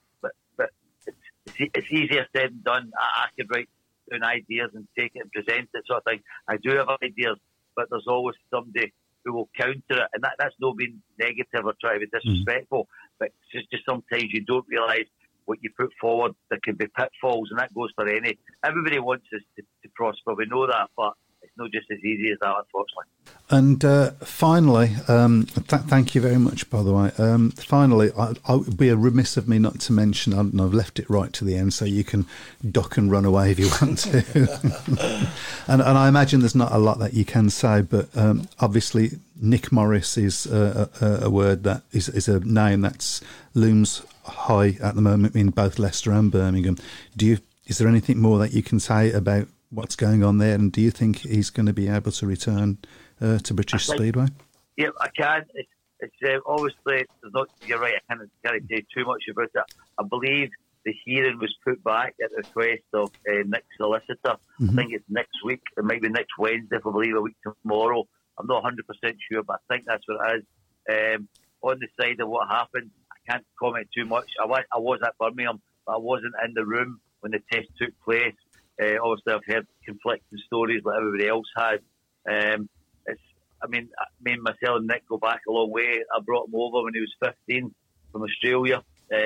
It's easier said than done. I could write down ideas and take it and present it sort of thing. I do have ideas, but there's always somebody who will counter it, and that, that's not being negative or trying to be disrespectful, mm-hmm. but it's just, just sometimes you don't realise what you put forward. There can be pitfalls, and that goes for any. Everybody wants us to, to prosper, we know that, but it's not just as easy as that, unfortunately. And uh, finally, um, th- thank you very much, by the way. Um, finally, I, I would be a remiss of me not to mention, I don't know, I've left it right to the end, so you can duck and run away if you want to. and, and I imagine there's not a lot that you can say, but um, obviously Nick Morris is a, a, a word that is, is a name that's looms high at the moment in both Leicester and Birmingham. Do you? Is there anything more that you can say about what's going on there, and do you think he's going to be able to return uh, to British think, Speedway? Yeah, I can. It's, it's uh, obviously not. You're right. I can't, can't say too much about it. I believe the hearing was put back at the request of uh, Nick's solicitor. Mm-hmm. I think it's next week. It might be next Wednesday, if I believe, a week tomorrow. I'm not one hundred percent sure, but I think that's what it is. Um, on the side of what happened, I can't comment too much. I was, I was at Birmingham, but I wasn't in the room when the test took place. Uh, obviously, I've heard conflicting stories like everybody else had. Um, it's, I mean, me and myself and Nick go back a long way. I brought him over when he was fifteen from Australia uh,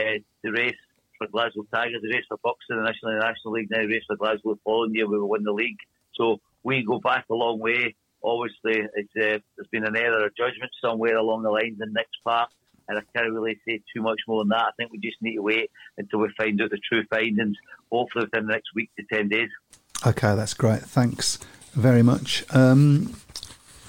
to race for Glasgow Tigers. He raced for Buxton initially in the National League, then he raced for Glasgow the following year. We won the league. So we go back a long way. Obviously, it's, uh, there's been an error of judgment somewhere along the lines in Nick's part, and I can't really say too much more than that. I think we just need to wait until we find out the true findings, hopefully within the next week to ten days. OK, that's great. Thanks very much. Um,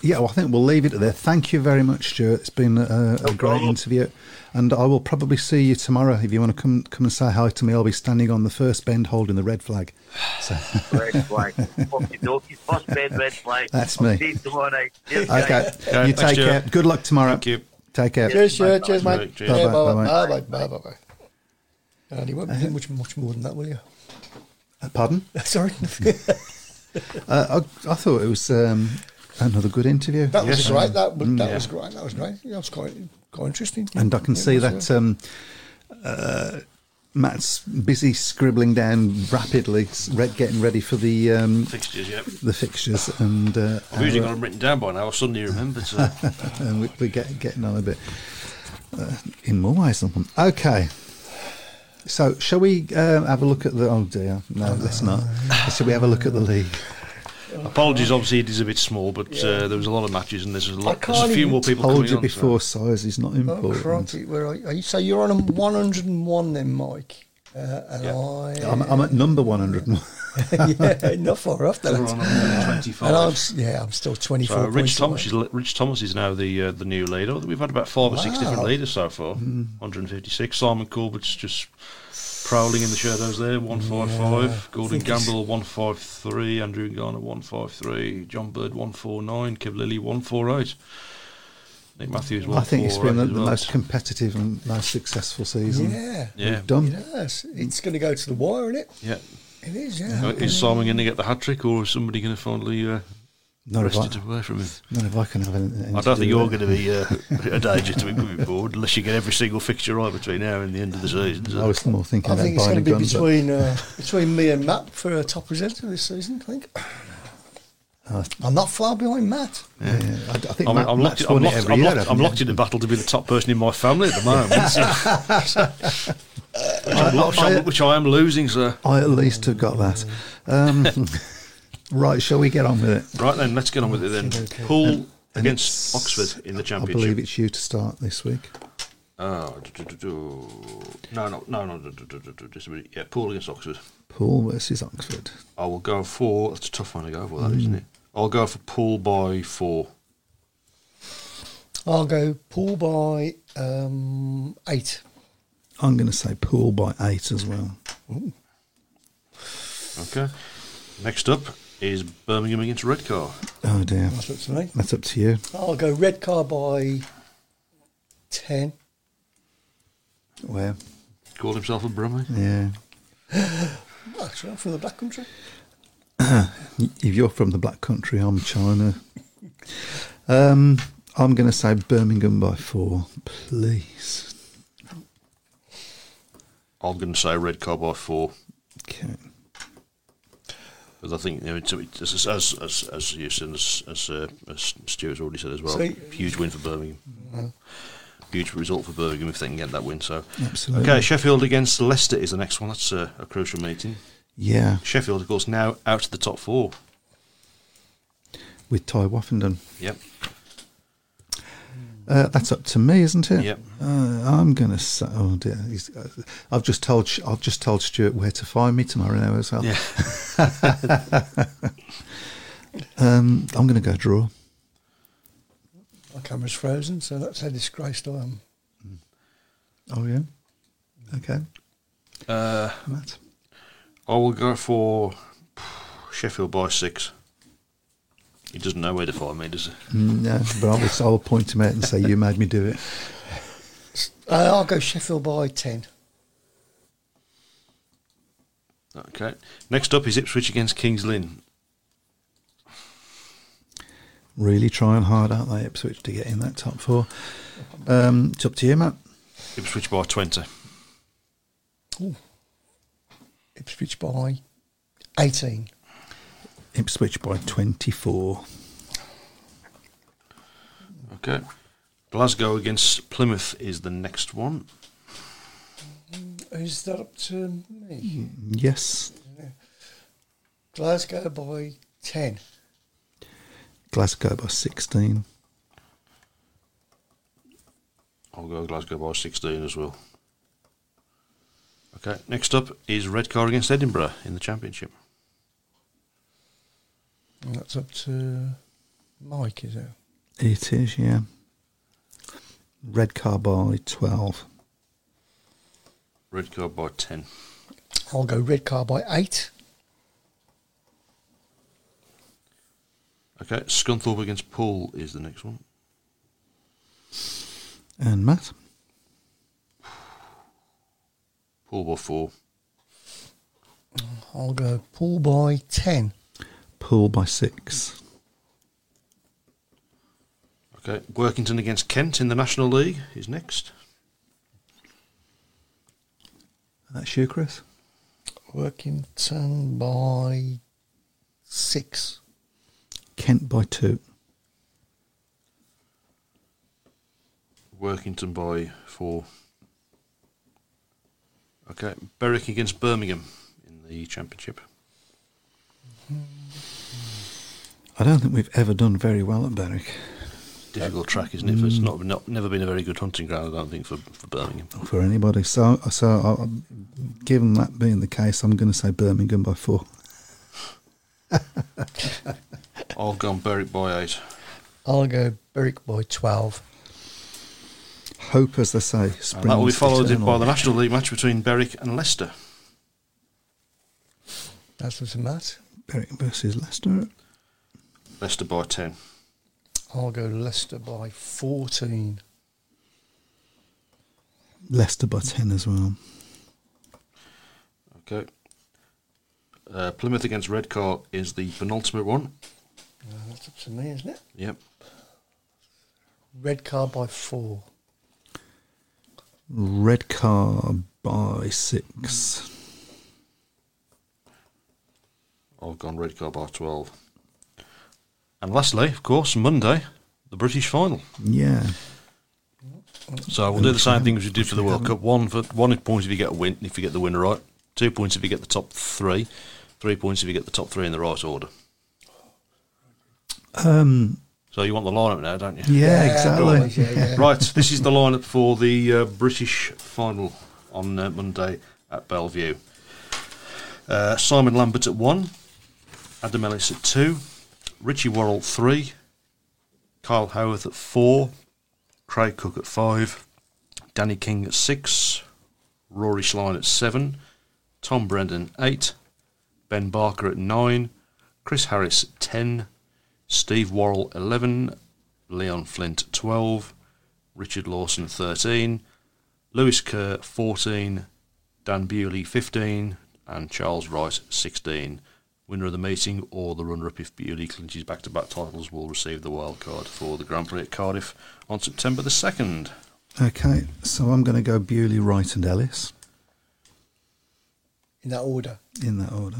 yeah, well, I think we'll leave it there. Thank you very much, Stuart. It's been a, a great interview. And I will probably see you tomorrow. If you want to come come and say hi to me, I'll be standing on the first bend holding the red flag. So. Red flag. First bend, red flag. That's me. I'll see you tomorrow night. Cheers, OK, guys. You Thanks, take Stuart. Care. Good luck tomorrow. Thank you. Take care. Cheers, cheers, cheers, mate. Bye bye, bye bye, bye bye, bye. And you won't be doing much, much more than that, will you? Uh, pardon? Sorry. uh, I, I thought it was um, another good interview. That was yes. great. That, that yeah. was great. That was great. That was quite quite interesting. And I can yeah, see that um, uh, Matt's busy scribbling down rapidly, red, getting ready for the um, fixtures. Yep. The fixtures, and uh, I've usually got them written down by now. I suddenly remembered. So. and we, we get getting on a bit uh, in more ways than one. Okay, so shall we uh, have a look at the? Oh dear, no, uh, let's not. Shall we have a look at the league? Apologies, obviously it is a bit small, but yeah. uh, there was a lot of matches and there's a lot. There's a few more people coming on. I told you before, so. Size is not important. Oh, crikey, where are you? So you're on one hundred and one then, Mike? Uh, and yeah. I, I'm, I'm at number one hundred and one. yeah, not far off that. We're on one hundred twenty-five. And I'm, yeah, I'm still twenty-four. So Rich Thomas, is, Rich Thomas is now the uh, the new leader. We've had about five or wow. six different leaders so far. Mm. one hundred fifty-six. Simon Corbett's just prowling in the shadows there, one fifty-five. Yeah, Gordon Gamble, one fifty-three. Andrew Garner, one fifty-three. John Bird, one forty-nine. Kev Lilly, one forty-eight. Nick Matthews, one forty-eight. I think it's been the, well. the most competitive and most successful season. Yeah. yeah. Done. Yes. It's going to go to the wire, isn't it? Yeah. It is, yeah. So is Simon going to get the hat-trick, or is somebody going to finally uh, wrest it away from him? Not if I can have anything I don't think you're going to be uh, a danger to be bored, unless you get every single fixture right between now and the end of the season. So. I was more thinking I think it's going to be gun, between, uh, between me and Matt for a top presenter this season, I think. Uh, I'm not far behind Matt. Yeah. Yeah. I, I think I'm, Matt, I'm locked, I'm locked, I'm year, locked, I'm locked in a battle to be the top person in my family at the moment. So. Which, I, lost, I, which I am losing, sir. I at least have got that. Um, right, shall we get on with it? Right then, let's get on with it then. Okay. Paul and, and against Oxford in the championship. I believe it's you to start this week. Oh, do, do, do. no, no, no, no, do, do, do, do, just a minute. Yeah, Paul against Oxford. Paul versus Oxford. I will go for. That's a tough one to go for, that mm. isn't it? I'll go for Paul by four. I'll go Paul by um, eight. I'm going to say Paul by eight as well. Ooh. Okay. Next up is Birmingham against Redcar. Oh, dear. That's up to me. That's up to you. I'll go Redcar by ten. Where? Called himself a Brummy. Yeah. Actually, I'm from the Black Country. If you're from the Black Country, I'm China. um, I'm going to say Birmingham by four, please. I'm going to say Redcar by four. Okay. Because I think, you know, it's, it's, as, as, as you said, as, as, uh, as Stuart's already said as well, See, huge win for Birmingham. Uh, huge result for Birmingham if they can get that win. So, absolutely. Okay, Sheffield against Leicester is the next one. That's uh, a crucial meeting. Yeah. Sheffield, of course, now out of the top four. with Ty Woffinden. Yep. Uh, that's up to me, isn't it? Yep. Uh, I'm gonna say, oh dear, He's, uh, I've just told I've just told Stuart where to find me tomorrow now as well. Yeah. um, I'm gonna go draw. My camera's frozen, so that's how disgraced I am. Oh yeah. Okay. Uh, Matt, I will go for Sheffield by six. He doesn't know where to find me, does he? No, but I will, I will point him out and say, you made me do it. Uh, I'll go Sheffield by ten. Okay. Next up is Ipswich against Kings Lynn. Really trying hard, aren't they, Ipswich, to get in that top four. Um, it's up to you, Matt. Ipswich by twenty. Ooh. Ipswich by eighteen. Ipswich by twenty-four. Okay. Glasgow against Plymouth is the next one. Is that up to me? Yes. Glasgow by ten. Glasgow by sixteen. I'll go Glasgow by sixteen as well. Okay. Next up is Redcar against Edinburgh in the Championship. That's up to Mike, is it? It is, yeah. Redcar by twelve. Redcar by ten. I'll go Redcar by eight. Okay, Scunthorpe against Paul is the next one. And Matt? Paul by four. I'll go Paul by ten. Pool by six. Okay, Workington against Kent in the National League is next. That's you, Chris. Workington by six. Kent by two. Workington by four. Okay, Berwick against Birmingham in the Championship. I don't think we've ever done very well at Berwick. Difficult track, isn't it? Mm. It's not, not never been a very good hunting ground, I don't think, for, for Birmingham. Or for anybody. So, so I'll, given that being the case, I'm going to say Birmingham by four. I'll go Berwick by eight. I'll go Berwick by twelve. Hope, as they say. That will be followed in by the National League match between Berwick and Leicester. That's what's in that. Berwick versus Leicester. Leicester by ten. I'll go Leicester by fourteen. Leicester by ten as well. Okay. Uh, Plymouth against Redcar is the penultimate one. Uh, that's up to me, isn't it? Yep. Redcar by four. Redcar by six. I've gone Redcar by twelve. And lastly, of course, Monday, the British final. Yeah. So we'll do the same thing as we did for the World Cup. One for one point if you get a win, if you get the winner right. Two points if you get the top three. Three points if you get the top three in the right order. Um. So you want the lineup now, don't you? Yeah, yeah, exactly. Yeah, yeah. Right, this is the lineup for the uh, British final on uh, Monday at Bellevue. Uh, Simon Lambert at one. Adam Ellis at two. Richie Worrell, three. Kyle Howarth at four. Craig Cook at five. Danny King at six. Rory Schlein at seven. Tom Brendan, eight. Ben Barker at nine. Chris Harris at ten. Steve Worrell, eleven. Leon Flint, twelve. Richard Lawson, thirteen. Lewis Kerr, fourteen. Dan Bewley, fifteen. And Charles Wright, sixteen. Winner of the meeting or the runner-up if Bewley clinches back-to-back titles will receive the wild card for the Grand Prix at Cardiff on September the second. Okay, so I'm going to go Bewley, Wright and Ellis. In that order? In that order.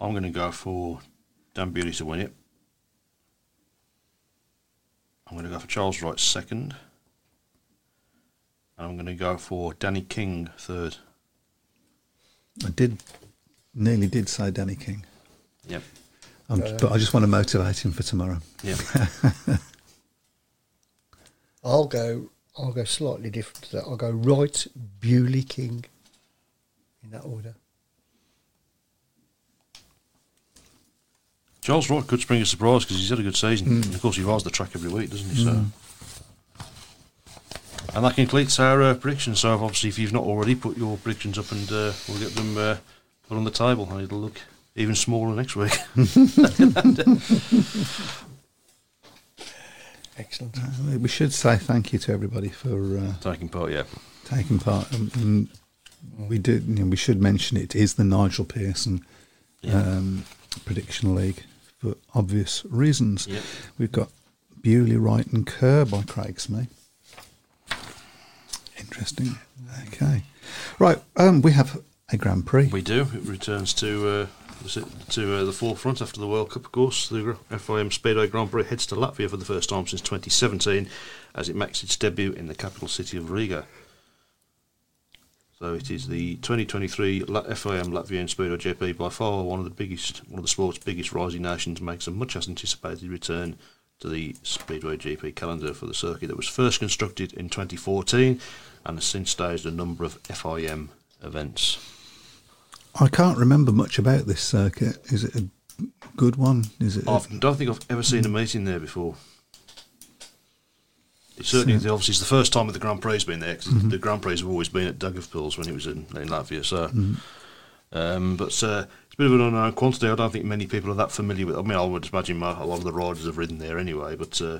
I'm going to go for Dan Bewley to win it. I'm going to go for Charles Wright second. And I'm going to go for Danny King third. I did nearly did say Danny King. Yep. Um, uh, but I just want to motivate him for tomorrow. Yeah. I'll go. I'll go slightly different to that. I'll go Wright, Bewley, King, in that order. Charles Wright could spring a surprise because he's had a good season. Mm. And of course, he rides the track every week, doesn't he? Mm. So, and that completes our uh, predictions. So, obviously, if you've not already put your predictions up, and uh, we'll get them uh, put on the table, and it'll look even smaller next week. Excellent. Uh, we should say thank you to everybody for uh, taking part. Yeah, taking part. Um, and we do. You know, we should mention it is the Nigel Pearson yeah. um, Prediction League for obvious reasons. Yep. We've got Bewley, Wright, and Kerr by Craigsmay. Interesting. Okay. Right. Um, we have a Grand Prix. We do. It returns to. Uh, to uh, the forefront after the World Cup, of course. The F I M Speedway Grand Prix heads to Latvia for the first time since twenty seventeen as it makes its debut in the capital city of Riga. So it is the twenty twenty-three F I M Latvian Speedway G P, by far one of the biggest, one of the sport's biggest rising nations, makes a much as anticipated return to the Speedway G P calendar for the circuit that was first constructed in twenty fourteen and has since staged a number of F I M events. I can't remember much about this circuit. Is it a good one? Is it? I don't think I've ever seen a meeting there before. It certainly, so, obviously, it's the first time that the Grand Prix has been there, because mm-hmm. the Grand Prix have always been at Daugavpils when it was in, in Latvia. So, mm-hmm. um, but uh, it's a bit of an unknown quantity. I don't think many people are that familiar with it. I mean, I would imagine a lot of the riders have ridden there anyway, but uh,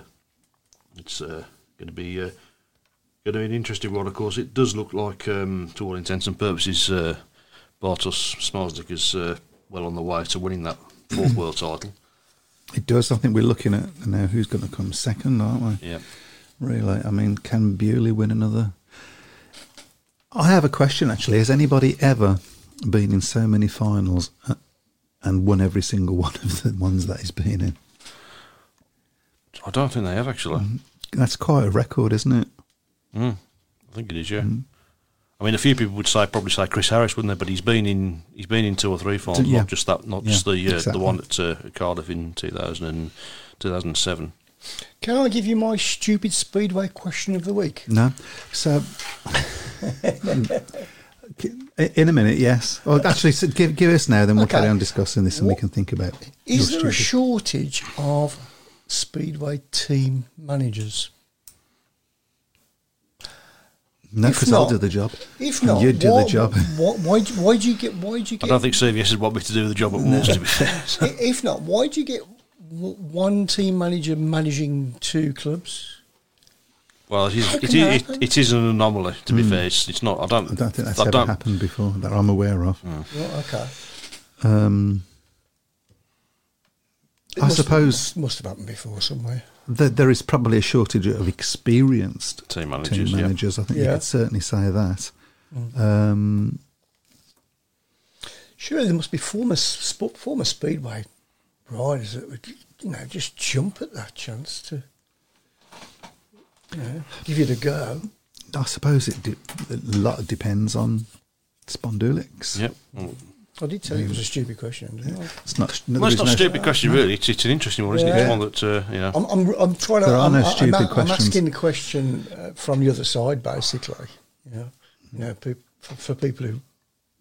it's uh, going to be uh, going to be an interesting one, of course. It does look like, um, to all intents and purposes, uh, Bartosz Smarsdik is uh, well on the way to winning that fourth world title. It does. I think we're looking at now who's going to come second, aren't we? Yeah. Really. I mean, can Bewley win another? I have a question, actually. Has anybody ever been in so many finals and won every single one of the ones that he's been in? I don't think they have, actually. That's quite a record, isn't it? Mm, I think it is, yeah. Mm. I mean, a few people would say probably say Chris Harris, wouldn't they? But he's been in he's been in two or three finals, yeah. not just that, not yeah, just the uh, exactly. the one at uh, Cardiff in two thousand and two thousand seven. Can I give you my stupid Speedway question of the week? No, so in a minute, yes. Well, actually, so give give us now, then we'll okay. carry on discussing this, and what, we can think about. Is there stupid. a shortage of Speedway team managers? No, because I'll do the job. If not, you do why, the job. Why, why, why do you get? Why do you get? I don't think C V S would want me to do the job at once. No. To be fair, so. If not, why do you get one team manager managing two clubs? Well, it is. It is, it, it, it is an anomaly. To mm. be fair, it's, it's not. I don't. I don't think that's I ever don't. happened before that I'm aware of. Mm. Well, okay. Um, I must suppose have, must have happened before somewhere. There is probably a shortage of experienced team managers. Team managers yeah. I think yeah. you could certainly say that. Mm. Um, Surely there must be former former Speedway riders that would, you know, just jump at that chance to, you know, give it a go. I suppose it de- a lot depends on Spondulix. Yep. Mm. I did tell you it was a stupid question. Didn't I? It's not. No, well, it's not a no stupid sh- question, really. It's, it's an interesting one, isn't yeah. it? It's one that uh, you know. I'm, I'm, I'm trying to. There are no I'm, stupid I'm, questions. I'm asking the question uh, from the other side, basically. You know, you know, pe- for, for people who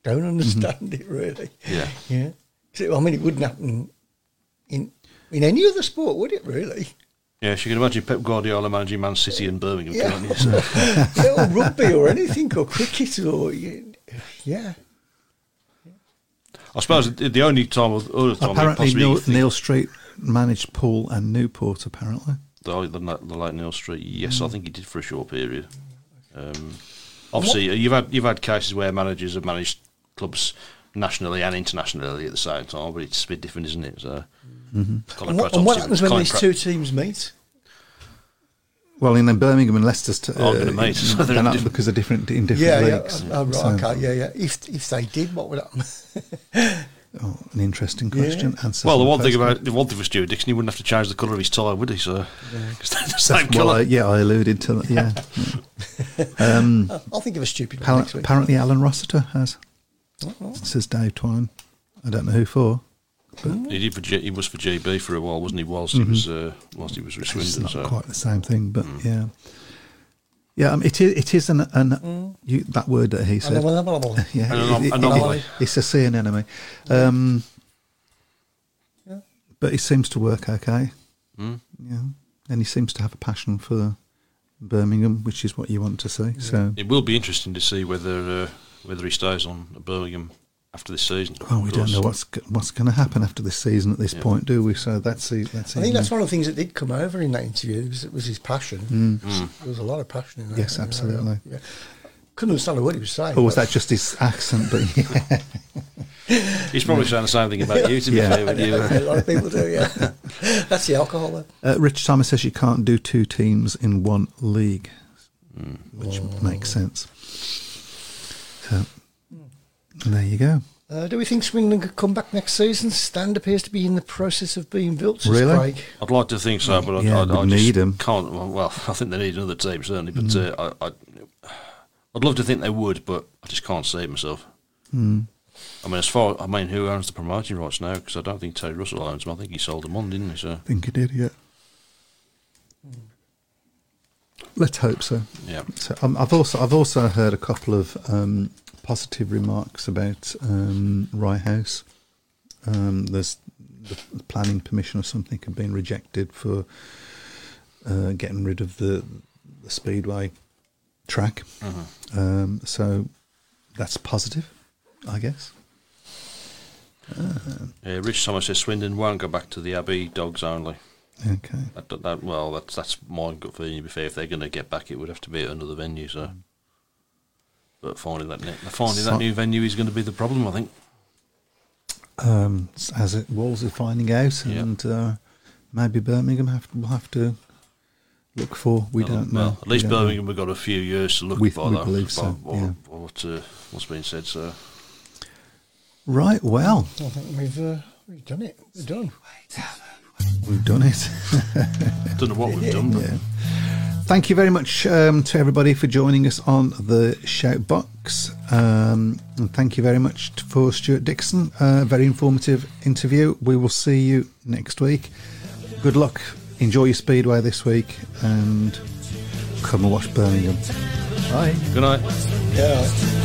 don't understand mm-hmm. it, really. Yeah. Yeah. I mean, it wouldn't happen in in any other sport, would it? Really. Yes, you can imagine Pep Guardiola managing Man City and Birmingham, yeah. can't you? So. Or rugby, or anything, or cricket, or yeah. I suppose the only time, other time apparently Neil, Neil Street managed Paul and Newport. Apparently, the, the, the late Neil Street. Yes, mm. I think he did for a short period. Um, obviously, what? you've had you've had cases where managers have managed clubs nationally and internationally at the same time, but it's a bit different, isn't it? So, mm-hmm. Colin and what, Pratt, and what happens when Colin these Pratt. two teams meet? Well, in Birmingham and Leicester, t- uh, oh, mate. So they're not because they're different in different yeah, leagues. Yeah, oh, right, so. okay, yeah, yeah. If if they did, what would happen? oh, an interesting question. Yeah. Answer well, the one thing about the one thing for Stuart Dixon, he wouldn't have to change the colour of his tie, would he? So, yeah. Cause they're the same well, colour. I, yeah, I alluded to that. Yeah, yeah. Um, I'll think of a stupid one. Pal- apparently, Alan Rossiter has. It says Dave Twine. I don't know who for. But he did for G- he was for G B for a while, wasn't he? Whilst mm-hmm. he was uh, whilst he was with Swindon, it's not so. Quite the same thing, but mm. yeah, yeah. Um, it is it is an, an mm. you, that word that he said. Anomaly. yeah, an it, anomaly. It, it, it's a sea anemone. Um, yeah. But it seems to work okay. Mm. Yeah, and he seems to have a passion for Birmingham, which is what you want to see. Yeah. So it will be interesting to see whether uh, whether he stays on at Birmingham after this season. Well, we don't know what's what's going to happen after this season at this yeah. point, do we? So that's it. That's I think that's one of the things that did come over in that interview. It was, it was his passion. Mm. Mm. There was a lot of passion in that. Yes, absolutely. Yeah. Couldn't understand what he was saying. Or was that just his accent? But yeah. He's probably saying the same thing about you, to be fair with you. A lot of people do, yeah. That's the alcohol, though. Uh, Rich Thomas says you can't do two teams in one league, mm. which oh. makes sense. So... there you go. Uh, do we think Swindon could come back next season? Stand appears to be in the process of being built. Really? Craig. I'd like to think so, but yeah, I, I, I need just them. Can't. Well, I think they need another team, certainly, but mm. uh, I, I, I'd love to think they would, but I just can't see it myself. Mm. I mean, as far I mean, who owns the promoting rights now? Because I don't think Terry Russell owns them. I think he sold them on, didn't he? So. I think he did, yeah. Let's hope so. Yeah. So um, I've also I've also heard a couple of... Um, positive remarks about um, Rye House. Um, there's the planning permission or something had been rejected for uh, getting rid of the, the speedway track. Uh-huh. Um, so that's positive, I guess. Uh, yeah, Rich Thomas says Swindon won't go back to the Abbey, dogs only. Okay. That, that, well, that's that's my gut feeling. To be fair, if they're going to get back, it would have to be at another venue. So. But finding that, finding so, that new venue is going to be the problem, I think. Um, as it Wolves are finding out, yeah. and uh, maybe Birmingham have to, will have to look for. We well, don't well, know. At least we Birmingham, we've got a few years to look we, by. We that, believe so. By, yeah. or, or what, uh, what's been said, so. Right. Well, I think we've uh, we've done it. We're done. We've done it. Don't know what we've done, but. Yeah. Thank you very much um, to everybody for joining us on the Shoutbox. Um, and thank you very much for Stuart Dixon. Uh, very informative interview. We will see you next week. Good luck. Enjoy your speedway this week. And come and watch Birmingham. Bye. Good night. Yeah.